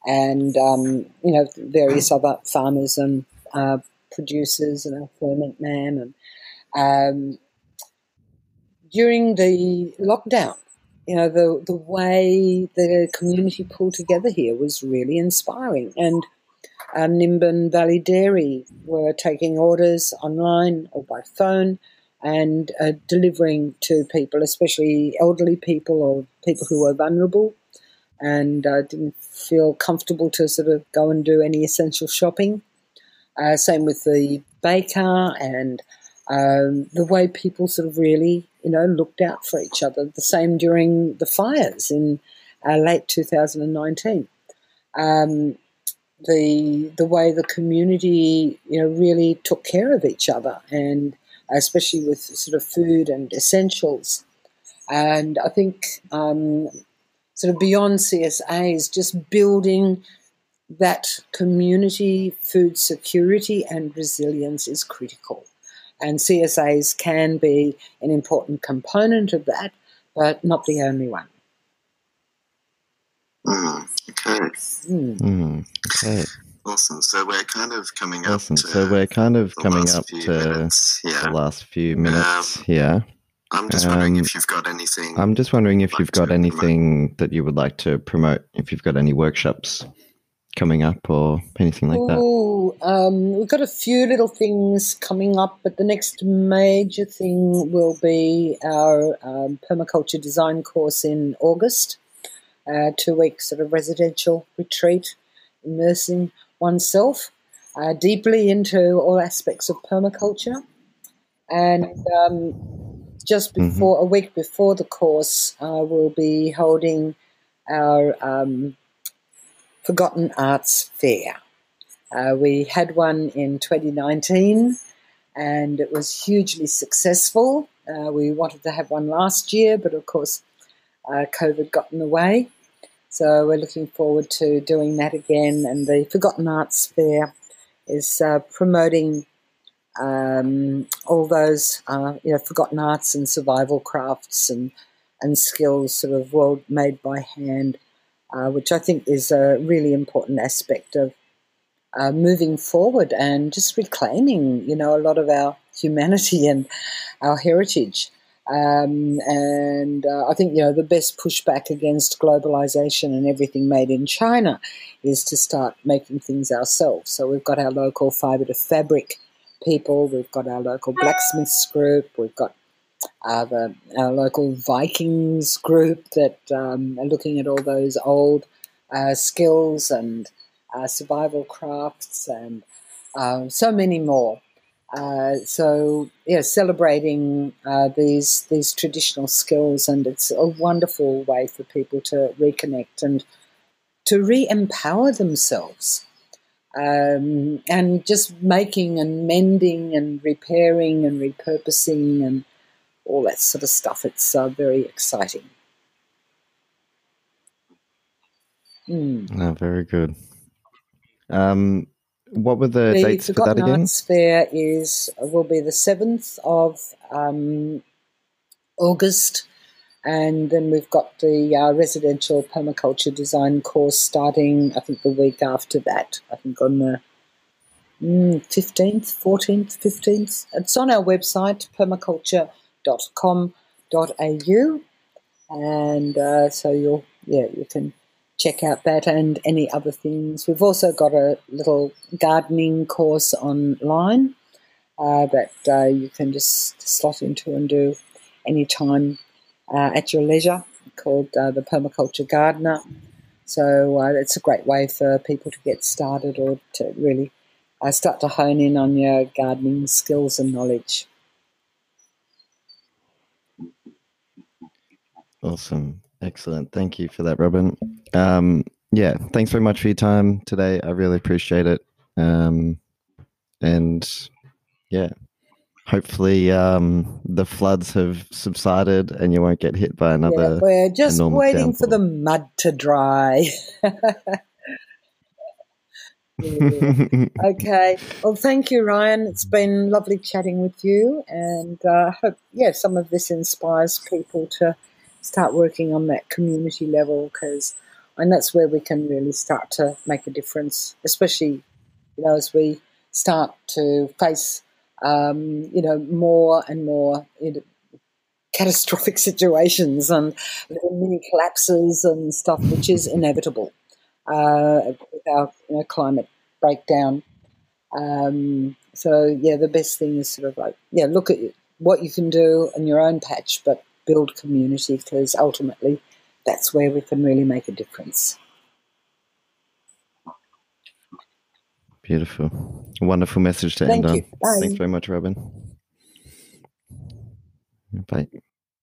and um, you know various other farmers and uh, producers and our ferment man. And um, during the lockdown, you know, the, the way the community pulled together here was really inspiring. And uh, Nimbin Valley Dairy were taking orders online or by phone and uh, delivering to people, especially elderly people or people who were vulnerable and uh, didn't feel comfortable to sort of go and do any essential shopping. Uh, same with the baker and um, the way people sort of really you know, looked out for each other, the same during the fires in uh, late two thousand nineteen. Um, the the way the community, you know, really took care of each other, and especially with sort of food and essentials. And I think um, sort of beyond C S A is just building that community food security and resilience is critical. And C S As can be an important component of that, but not the only one. Mm, okay. Mm. Mm, okay. Awesome. So we're kind of coming up awesome. to so we're kind of coming up to yeah. the last few minutes um, here. I'm just um, wondering if you've got anything. I'm just wondering if like you've got anything promote. that you would like to promote. If you've got any workshops coming up or anything like that? Ooh, um, we've got a few little things coming up, but the next major thing will be our um, permaculture design course in August, uh, two-week sort of residential retreat, immersing oneself uh, deeply into all aspects of permaculture. And um, just before mm-hmm. a week before the course, I uh, will be holding our um, Forgotten Arts Fair. Uh, we had one in twenty nineteen, and it was hugely successful. Uh, we wanted to have one last year, but of course uh, COVID got in the way. So we're looking forward to doing that again. And the Forgotten Arts Fair is uh, promoting um, all those uh, you know, forgotten arts and survival crafts and, and skills sort of world made by hand, uh, which I think is a really important aspect of Uh, moving forward and just reclaiming, you know, a lot of our humanity and our heritage. Um, and uh, I think, you know, the best pushback against globalisation and everything made in China is to start making things ourselves. So we've got our local fibre to fabric people, we've got our local blacksmiths group, we've got uh, the, our local Vikings group that um, are looking at all those old uh, skills and Uh, survival crafts, and uh, so many more. Uh, so, yeah, celebrating uh, these these traditional skills, and it's a wonderful way for people to reconnect and to re-empower themselves. Um, and just making and mending and repairing and repurposing and all that sort of stuff. It's uh, very exciting. Mm. Oh, very good. Um, what were the, the dates Forgotten for that again? Arts Fair is will be the seventh of um, August, and then we've got the uh, residential permaculture design course starting. I think the week after that. I think on the fifteenth, fourteenth, fifteenth. It's on our website permaculture dot com dot a u, and uh, so you'll yeah you can. Check out that and any other things. We've also got a little gardening course online uh, that uh, you can just slot into and do any time uh, at your leisure, called uh, the Permaculture Gardener. So uh, it's a great way for people to get started or to really uh, start to hone in on your gardening skills and knowledge. Awesome. Excellent. Thank you for that, Robin. Um, yeah, thanks very much for your time today. I really appreciate it. Um, and yeah, hopefully um, the floods have subsided and you won't get hit by another. Yeah, we're just waiting downfall. for the mud to dry. Yeah. Okay. Well, thank you, Ryan. It's been lovely chatting with you, and I uh, hope, yeah, some of this inspires people to start working on that community level, because and that's where we can really start to make a difference, especially, you know, as we start to face um, you know, more and more, you know, catastrophic situations and mini collapses and stuff, which is inevitable uh, with our, you know, climate breakdown. Um, so yeah, the best thing is sort of like yeah, look at what you can do in your own patch, but build community, because ultimately that's where we can really make a difference. Beautiful. A wonderful message to Thank end you. on. Bye. Thanks very much, Robin. Bye.